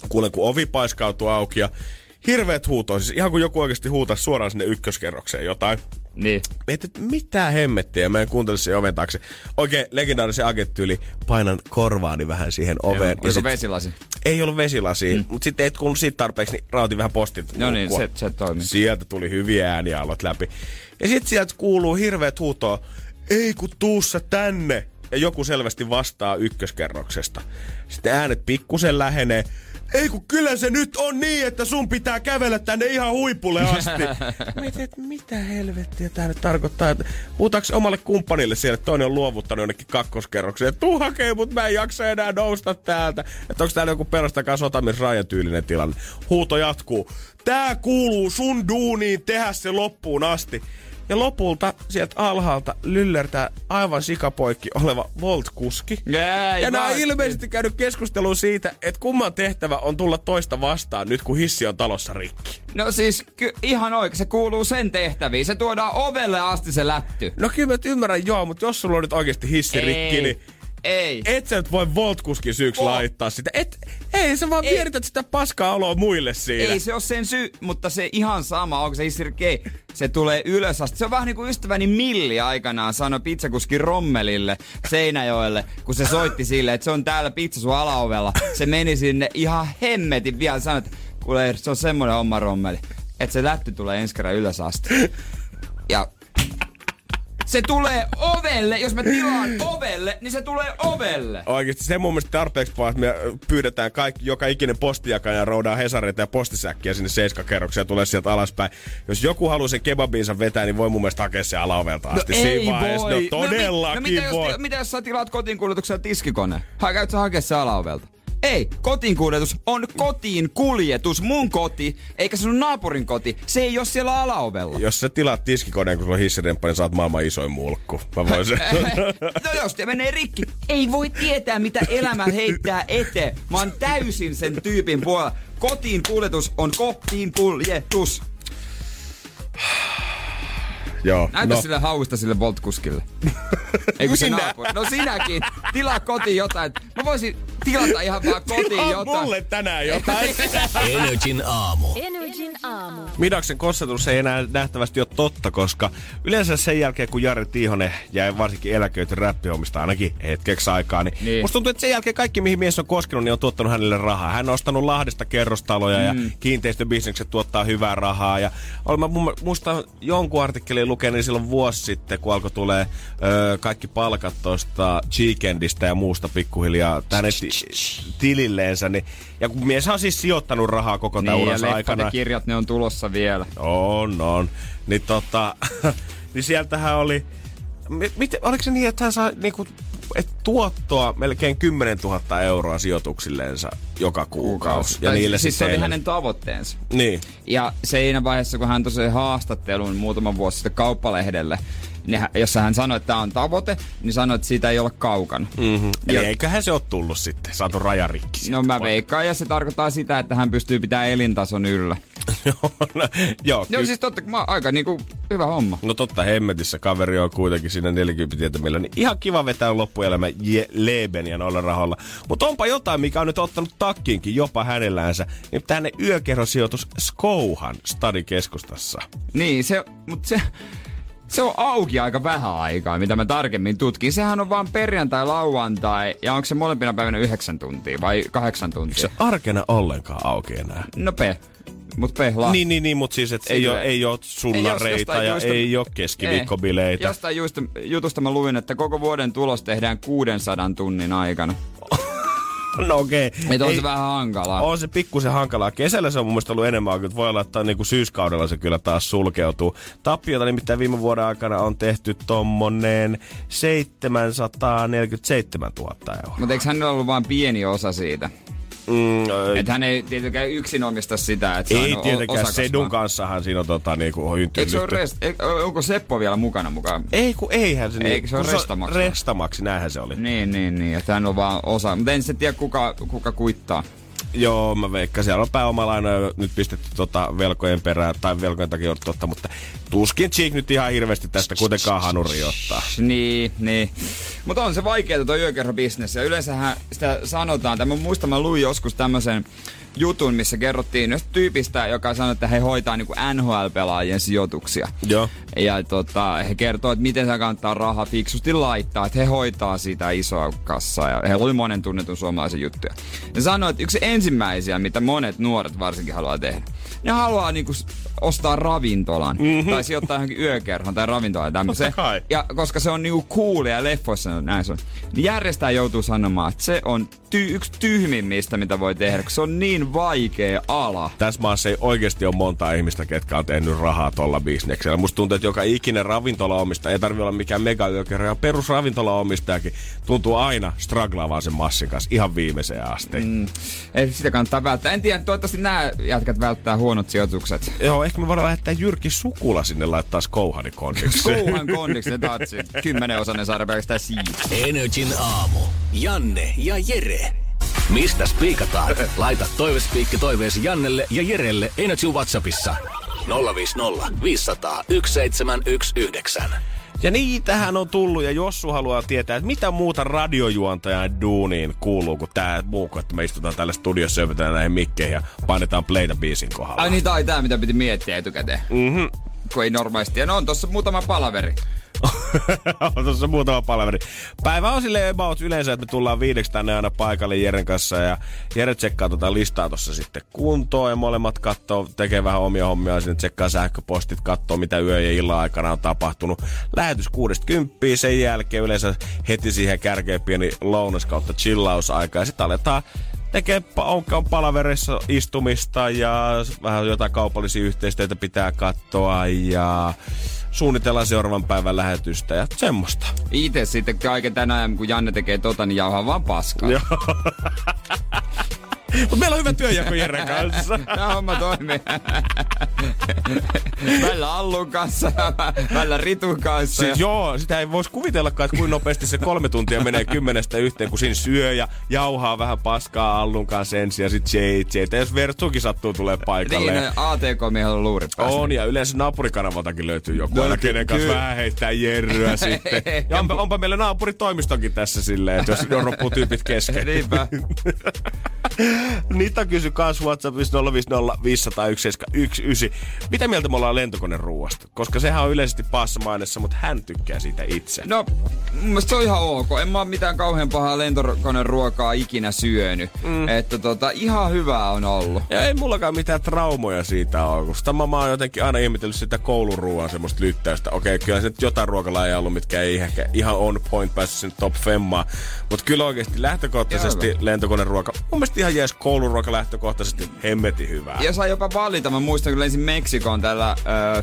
kuulen, kun ovi paiskautuu auki ja hirveät huutoa. Siis ihan kun joku oikeasti huutaa suoraan sinne 1. kerrokseen jotain. Niin. Mitä hemmettiä, mä en kuuntele sen oven taakse. Oikein legendaarisen agenttyyli, painan korvaani vähän siihen oveen. Oliko vesilasi? Ei ollut vesilasi, mutta sitten ei kuullut siitä tarpeeksi, niin rautin vähän postit. No niin, se toimi. Sieltä tuli hyviä ääniä alot läpi. Ja sitten sieltä kuuluu hirveät huutoa, ei kun tuu sä tänne. Ja joku selvästi vastaa ykköskerroksesta. Sitten äänet pikkusen lähenee. Ei kun kyllä se nyt on niin, että sun pitää kävellä tänne ihan huipulle asti. Mietin, että mitä helvettiä tää nyt tarkoittaa. Huutaanko omalle kumppanille siellä, että toinen on luovuttanut jonnekin kakkoskerrokseen. Tuu hakee, mut mä en jaksa enää nousta täältä. Että onko täällä joku perastakaa sotamies-Rajan tyylinen tilanne. Huuto jatkuu. Tää kuuluu sun duuniin, tehä se loppuun asti. Ja lopulta sieltä alhaalta lyllertää aivan sikapoikki oleva Volt-kuski. Ja nämä on ilmeisesti käynyt keskustelua siitä, että kumman tehtävä on tulla toista vastaan nyt, kun hissi on talossa rikki. No siis ihan oikein, se kuuluu sen tehtäviin. Se tuodaan ovelle asti se lätty. No kyllä mä ymmärrän joo, mutta jos sulla on nyt oikeasti hissi rikki, niin... Ei. Et sä nyt voi Volt-kuskin syyksi laittaa sitä. Ei, sä vaan vierität sitä paskaa oloa muille siinä. Ei, se on sen syy, mutta se ihan sama, onko se hissirkei. Se tulee ylös asti. Se on vähän niin kuin ystäväni Milli aikanaan sanoi pizzakuski Rommelille Seinäjoelle, kun se soitti sille, että se on täällä pizza sun alaovella. Se meni sinne ihan hemmetin vielä sanoi, että kuule, se on semmoinen homma Rommeli, että se lätty tulee ensi kerran ylös asti. Ja... Se tulee ovelle, jos mä tilaan ovelle, niin se tulee ovelle. Oikeesti se mun mielestä tarpeeksi vaan, että me pyydetään kaikki, joka ikinen postijakaja ja roudaan hesareita ja postisäkkiä sinne 7-kerrokseen ja tulee sieltä alaspäin. Jos joku haluaa sen kebabinsa vetää, niin voi mun mielestä hakea se alaovelta asti. No ei voi. No todellakin voi. Mitä jos sä tilaat kotiinkuljetuksella tiskikoneen? Käyt sä hakea se alaovelta? Ei, kotiinkuljetus on kotiinkuljetus, mun koti, eikä sun naapurin koti. Se ei oo siellä alaovella. Jos sä tilaat tiskikoneen, kun sulla on hissiremppa, niin sä oot maailman isoin mulkku. Mä voin sen. No jos te menee rikki, ei voi tietää mitä elämä heittää eteen. Mä oon täysin sen tyypin puolella. Kotiinkuljetus on kotiinkuljetus. Joo, näytä no. Sille hauista sille Volt-kuskille. Eikö se naapuri? No sinäkin. Tilaa kotiin jotain. Mä voisin tilata ihan vaan kotiin jotain. Tilaa mulle tänään jotain. NRJ:n aamu. NRJ:n aamu. Midaksen kossetus ei enää nähtävästi ole totta, koska yleensä sen jälkeen kun Jari Tiihonen jäi varsinkin eläköity räppihommista ainakin hetkeksi aikaa, niin musta tuntuu, että sen jälkeen kaikki mihin mies on koskenut, niin on tuottanut hänelle rahaa. Hän on ostanut Lahdesta kerrostaloja ja kiinteistöbisnekset tuottaa hyvää rahaa. Ja musta jonkun artikkelin lukenut niin silloin vuosi sitten, kun alkoi tulee kaikki palkat tuosta Cheekendistä ja muusta pikkuhiljaa tänne tililleensä. Niin, ja kun mies on siis sijoittanut rahaa koko tämän uransa aikana. Niin, ja kirjat, ne on tulossa vielä. On. Niin niin sieltähän oli... Oliko se niin, että hän saa niinku, et tuottoa melkein 10 000 euroa sijoituksilleensa joka kuukausi? Ja niille siis se oli hänen tavoitteensa. Niin. Ja siinä vaiheessa, kun hän tosiaan haastattelun muutama vuosi sitten Kauppalehdelle, jossa hän sanoi, että tämä on tavoite, niin sanoi, että siitä ei ole kaukana. Mm-hmm. Eli eiköhän se ole tullut sitten, saatu rajarikki. No mä veikkaan, ja se tarkoittaa sitä, että hän pystyy pitämään elintason yllä. Joo, siis totta, mä aika niinku hyvä homma. No totta, hemmetissä kaveri on kuitenkin siinä 40 tietämillä, niin ihan kiva vetää loppuelämä Lebeniä noilla rahoilla. Mutta onpa jotain, mikä on nyt ottanut takkiinkin jopa hänellänsä, niin tänne yökerhosijoitus Skouhan Stadikeskustassa. Niin, se on auki aika vähän aikaa, mitä mä tarkemmin tutkin. Sehän on vaan perjantai, lauantai, ja onko se molempina päivänä 9 tuntia vai 8 tuntia? Eikö se arkena ollenkaan auki enää? No mut pehlaa. Niin, mut siis, et ei oo sunnareita ja ei oo keskiviikkobileitä. Jostain jutusta mä luin, että koko vuoden tulos tehdään 600 tunnin aikana. No okei. Et on se vähän hankalaa. On se pikkusen hankalaa. Kesällä se on mun mielestä ollut enemmän, kun voi olla, että niinku syyskaudella se kyllä taas sulkeutuu. Tappiota nimittäin viime vuoden aikana on tehty tommonen 747 000 euroa. Mutta eikö hänellä ollut vain pieni osa siitä? Että hän ei tietenkään yksin omista sitä, että se ei tietenkään, Sedun kanssahan siinä on niinku hyntynyt. Onko Seppo vielä mukana? Ei, kun eihän se. Eikö se ole restamaksi? Restamaksi, näinhän se oli. Niin, että hän on vaan osa. Mutta en sitten tiedä, kuka kuittaa. Joo, mä veikkaan. Siellä on pääomalainoja nyt pistetty velkojen perään, tai velkojen takia on totta, mutta tuskin Cheek nyt ihan hirveästi tästä kuitenkaan hanuri ottaa. Niin. Mutta on se vaikeeta toi yökerhobisnes, ja yleensähän sitä sanotaan, mä luin joskus tämmösen jutun, missä kerrottiin yhdestä tyypistä, joka sanoi, että he hoitaa niin kuin NHL-pelaajien sijoituksia. Joo. Ja he kertoo, että miten se kannattaa rahaa fiksusti laittaa, että he hoitaa sitä isoa kassaa. Ja heillä oli monen tunnetun suomalaisen juttuja. Ne sanoi, että yksi ensimmäisiä, mitä monet nuoret varsinkin haluaa tehdä, ne haluaa niin kuin ostaa ravintolan, tai sijoittaa johonkin yökerhon tai ravintolaan ja tämmöiseen. Ja koska se on niinku coolia leffoissa, näin se on, niin järjestää joutuu sanomaan, että se on yksi tyhmimmistä, mitä voi tehdä, koska se on niin vaikea ala. Tässä maassa ei oikeasti ole monta ihmistä, ketkä on tehnyt rahaa tuolla bisneksellä. Musta tuntuu, että joka ikinen ravintolaomistaja, ei tarvitse olla mikään megayökerho, perusravintolaomistajakin tuntuu aina straglaavaan sen massin kanssa ihan viimeiseen asti. Ei sitä kannattaa välttää. En tiedä, toivottavasti nämä jätkät välttää huonot sijoitukset. Joo, ehkä me voidaan lähettää Jyrki Sukula sinne laittaa kouhani kondiksi. Kouhan kondiksi, ne tatsi. 10-osainen saada pelkästään siitä. NRJ:n aamu. Janne ja Jere. Mistä spiikataan? Laita toivespiikki toiveesi Jannelle ja Jerelle NRJ:n WhatsAppissa. 050 500 1719. Ja niitähän on tullut, ja jos sun haluaa tietää, että mitä muuta radiojuontajan duuniin kuuluu kuin tää muu, että me istutaan täällä studiossa, syötetään näihin mikkeihin ja painetaan playta biisin kohdalla. Ai niin, tai tää mitä piti miettiä etukäteen. Kun ei normaalisti. Ja no on tossa muutama palaveri. Päivä on silleen about yleensä, että me tullaan 5 tänne aina paikalle Jeren kanssa, ja Jere tsekkaa tota listaa tossa sitten kuntoon, ja molemmat kattoo, tekee vähän omia hommia sinne, tsekkaa sähköpostit, kattoo mitä yö ja illan aikana on tapahtunut. Lähetys 6-10, sen jälkeen yleensä heti siihen kärkeen pieni lounas kautta chillausaika, ja sit aletaan tekee on palaverissa istumista ja vähän jotain kaupallisia yhteistyötä pitää katsoa ja suunnitellaan seuraavan päivän lähetystä ja semmoista. Itse sitten kaiken tän ajan, kun Janne tekee niin jauhaa vaan paskaa. Joo. Mutta meillä on hyvä työnjako Jeren kanssa. Tämä homma toimii. Välillä Allun kanssa, välillä Ritun kanssa. Siis joo, sitä ei voisi kuvitellakaan, että kuinka nopeasti se 3 tuntia menee 10:00 yhteen, kun siinä syö ja jauhaa vähän paskaa Allun kanssa ensin ja sit JJ. Jos Vertsukin sattuu tulee paikalle. Niin, ATK-miehellä on luurit päässä. On, ja yleensä naapurikanavaltakin löytyy joku. No, kenen kanssa vähän heittää jerryä sitten. Ja onpa meillä naapuritoimistokin tässä silleen, että jos roppuu tyypit kesken. Niinpä. Niitä kysy kans WhatsAppissa 050 500 1719. Mitä mieltä me ollaan lentokoneruuasta? Koska sehän on yleisesti pahassa mainessa, mutta hän tykkää siitä itse. No, mun mielestä se on ihan ok. En mä oo mitään kauhean pahaa lentokoneruokaa ikinä syönyt. Että ihan hyvää on ollut. Ja ei mullakaan mitään traumoja siitä ole, koska mä oon jotenkin aina ihmetellyt sitä kouluruoan semmoista lyttäystä. Okei, kyllä se nyt jotain ruokalajia ollut, mitkä ei ihan on point päässyt sinne top femmaa. Mutta kyllä oikeesti lähtökohtaisesti lentokoneruoka mun mielestä ihan jees, kouluruoka lähtökohtaisesti hemmetin hyvää. Ja saa jopa valita. Mä muistan kyllä ensin Meksikon tällä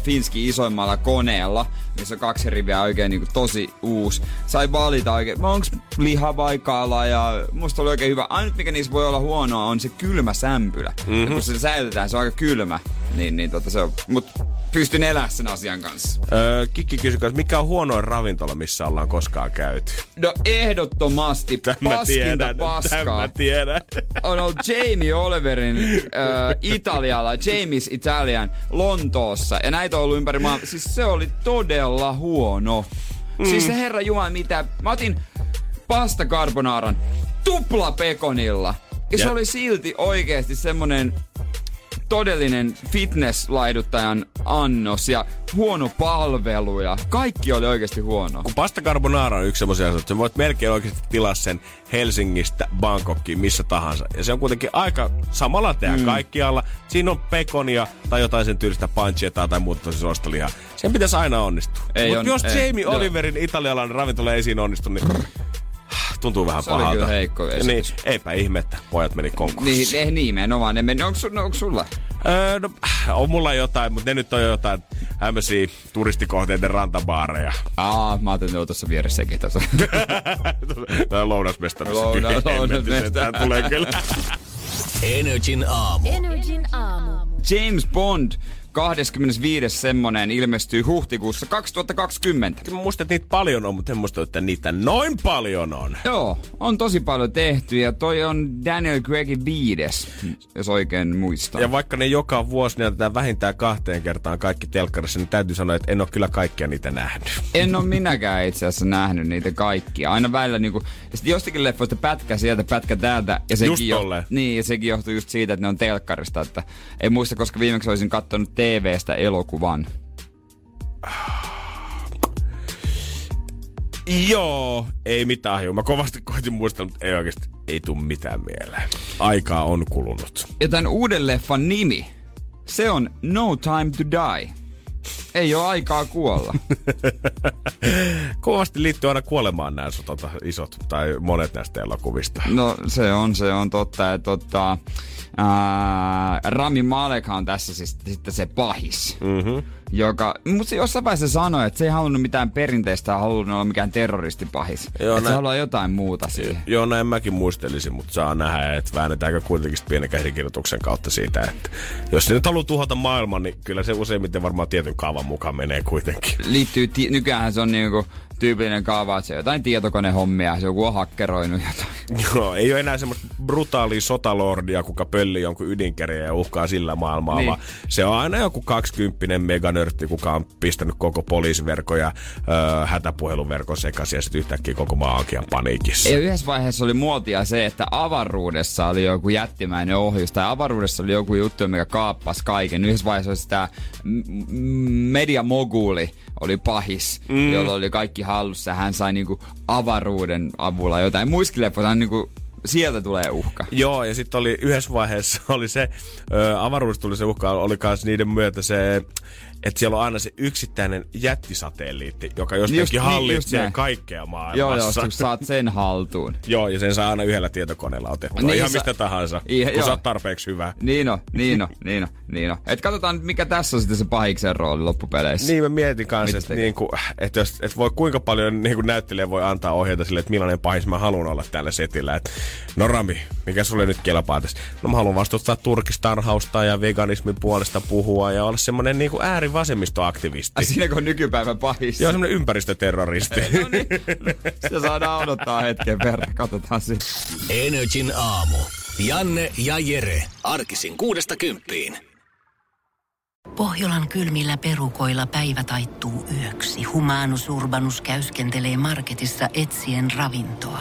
Finski isoimmalla koneella, missä on 2 riviä oikein niinku tosi uusi. Sai valita oikein, onks liha vai kala, ja musta oli oikein hyvä. Ainut mikä niissä voi olla huonoa on se kylmä sämpylä. Ja kun se säilytetään, se on aika kylmä. Niin se on. Mut pystyn elää sen asian kanssa. Kikki kysyi, mikä on huonoin ravintola, missä ollaan koskaan käyty? No ehdottomasti paskinta paskaa. Tämä tiedän. On ollut Jamie Oliverin Italialla, Jamie's Italian Lontoossa. Ja näitä on ollut ympäri maa. Siis se oli todella huono. Siis se herra jumala mitä. Mä otin pasta carbonaaran tuplapekonilla. Ja se oli silti oikeesti semmonen todellinen fitness-laiduttajan annos ja huono palvelu ja kaikki oli oikeesti huono. Kun pasta carbonara on yksi semmosia asioita, sä voit melkein oikeesti tilaa sen Helsingistä Bangkokkiin missä tahansa. Ja se on kuitenkin aika samalla tehdä kaikkialla. Siinä on pekonia tai jotain sen tyylistä pancettaa tai muuta tosi ostolihaa. Sen pitäisi aina onnistua. Mutta jos Jamie Oliverin italialainen ravintola ei siinä onnistu, niin tuntuu vähän pahalta. Se oli kyllä heikko esitys. Niin, eipä ihmettä. Pojat meni konkurssiin. Niin, nimenomaan. Ne meni. Onko sulla? No, on mulla jotain, mutta ne nyt on jotain hämmösiä turistikohteiden rantabaareja. Mä ajattelin, että ne on tuossa vieressäkin tässä. Tää lounasmestarissa. Lounasmestarissa. Tulee kyllä. NRJ:n aamu. James Bond 25. semmonen ilmestyy huhtikuussa 2020. Mä muistan, että niitä paljon on, mutta en muista, että niitä noin paljon on. Joo, on tosi paljon tehty ja toi on Daniel Craigin 5, jos oikein muistan. Ja vaikka ne joka vuosi näytetään vähintään 2 kertaan kaikki telkkarissa, niin täytyy sanoa, että en ole kyllä kaikkia niitä nähnyt. En ole minäkään itse asiassa nähnyt niitä kaikkia. Aina välillä niinku, ja sitten jostakin leffoista pätkä sieltä, pätkä täältä. Ja sekin niin, ja sekin johtuu just siitä, että ne on telkkarista. Että en muista, koska viimeksi olisin katsonut TV:stä elokuvan. Joo, ei mitään hajua. Mä kovasti koitin muistaa, mutta ei oikeesti, ei tuu mitään mieleen. Aikaa on kulunut. Ja tämän uuden leffan nimi, se on No Time to Die. Ei oo aikaa kuolla. Kovasti liittyy aina kuolemaan nämä isot, tai monet näistä elokuvista. No se on totta. Ja Rami Malek on tässä siis sitten se pahis, joka, mutta se jossain vaiheessa sanoi, että se ei halunnut mitään perinteistä, halunnut olla mikään terroristipahis. Joo, että se haluaa jotain muuta siihen. Joo, näin mäkin muistelisin, mutta saa nähdä, että väännetäänkö kuitenkin pienen käsikirjoituksen kautta siitä, että jos se nyt haluaa tuhota maailman, niin kyllä se useimmiten varmaan tietyn kaavan mukaan menee kuitenkin. Liittyy, nykyäänhän se on niinku tyypillinen kaava, että se on jotain tietokonehommia, se joku on hakkeroinut jotain. Joo, ei ole enää semmoista brutaalia sotalordia, kuka pölli jonkun ydinkärjä ja uhkaa sillä maailmaa, niin. Vaan se on aina joku 20 meganörtti, kuka on pistänyt koko poliisiverkon ja hätäpuheluverkon sekaisin ja sitten yhtäkkiä koko maa onkin paniikissa. Ja yhdessä vaiheessa oli muotia se, että avaruudessa oli joku jättimäinen ohjus, tai avaruudessa oli joku juttu, mikä kaappasi kaiken. Yhdessä vaiheessa oli sitä mediamoguli oli pahis, jolla oli kaikki hallussa. Hän sai niinku avaruuden avulla jotain. Muissakin leffoissa niinku sieltä tulee uhka. Joo, ja sitten oli yhdessä vaiheessa oli se, avaruudesta tuli se uhka, oli kans niiden myötä se, että siellä on aina se yksittäinen jättisatelliitti, joka jostakin hallitsee niin, kaikkea maailmassa. Joo, saat sen haltuun. Joo, ja sen saa aina yhdellä tietokoneella otettua. Niin, ihan mistä tahansa, kun sä oot tarpeeksi hyvä. Niin on. Et katsotaan, mikä tässä on sitten se pahiksen rooli loppupeleissä. Niin, mä mietin kanssa, että niinku, et voi kuinka paljon niinku näyttelijä voi antaa ohjeita sille, että millainen pahis mä haluan olla tällä setillä. Et, no Rami, mikä sulle nyt kelpaa tässä? No mä haluan vastustaa turkistarhausta ja veganismin puolesta puhua ja olla semmonen niinku äärivasemmistoaktivisti. Siinä kun on nykypäivän pahis. Joo, semmonen ympäristöterroristi. No niin, se saadaan odottaa hetken verran, katsotaan siinä. NRJ:n aamu. Janne ja Jere. Arkisin 6–10. Pohjolan kylmillä perukoilla päivä taittuu yöksi. Humanus Urbanus käyskentelee marketissa etsien ravintoa.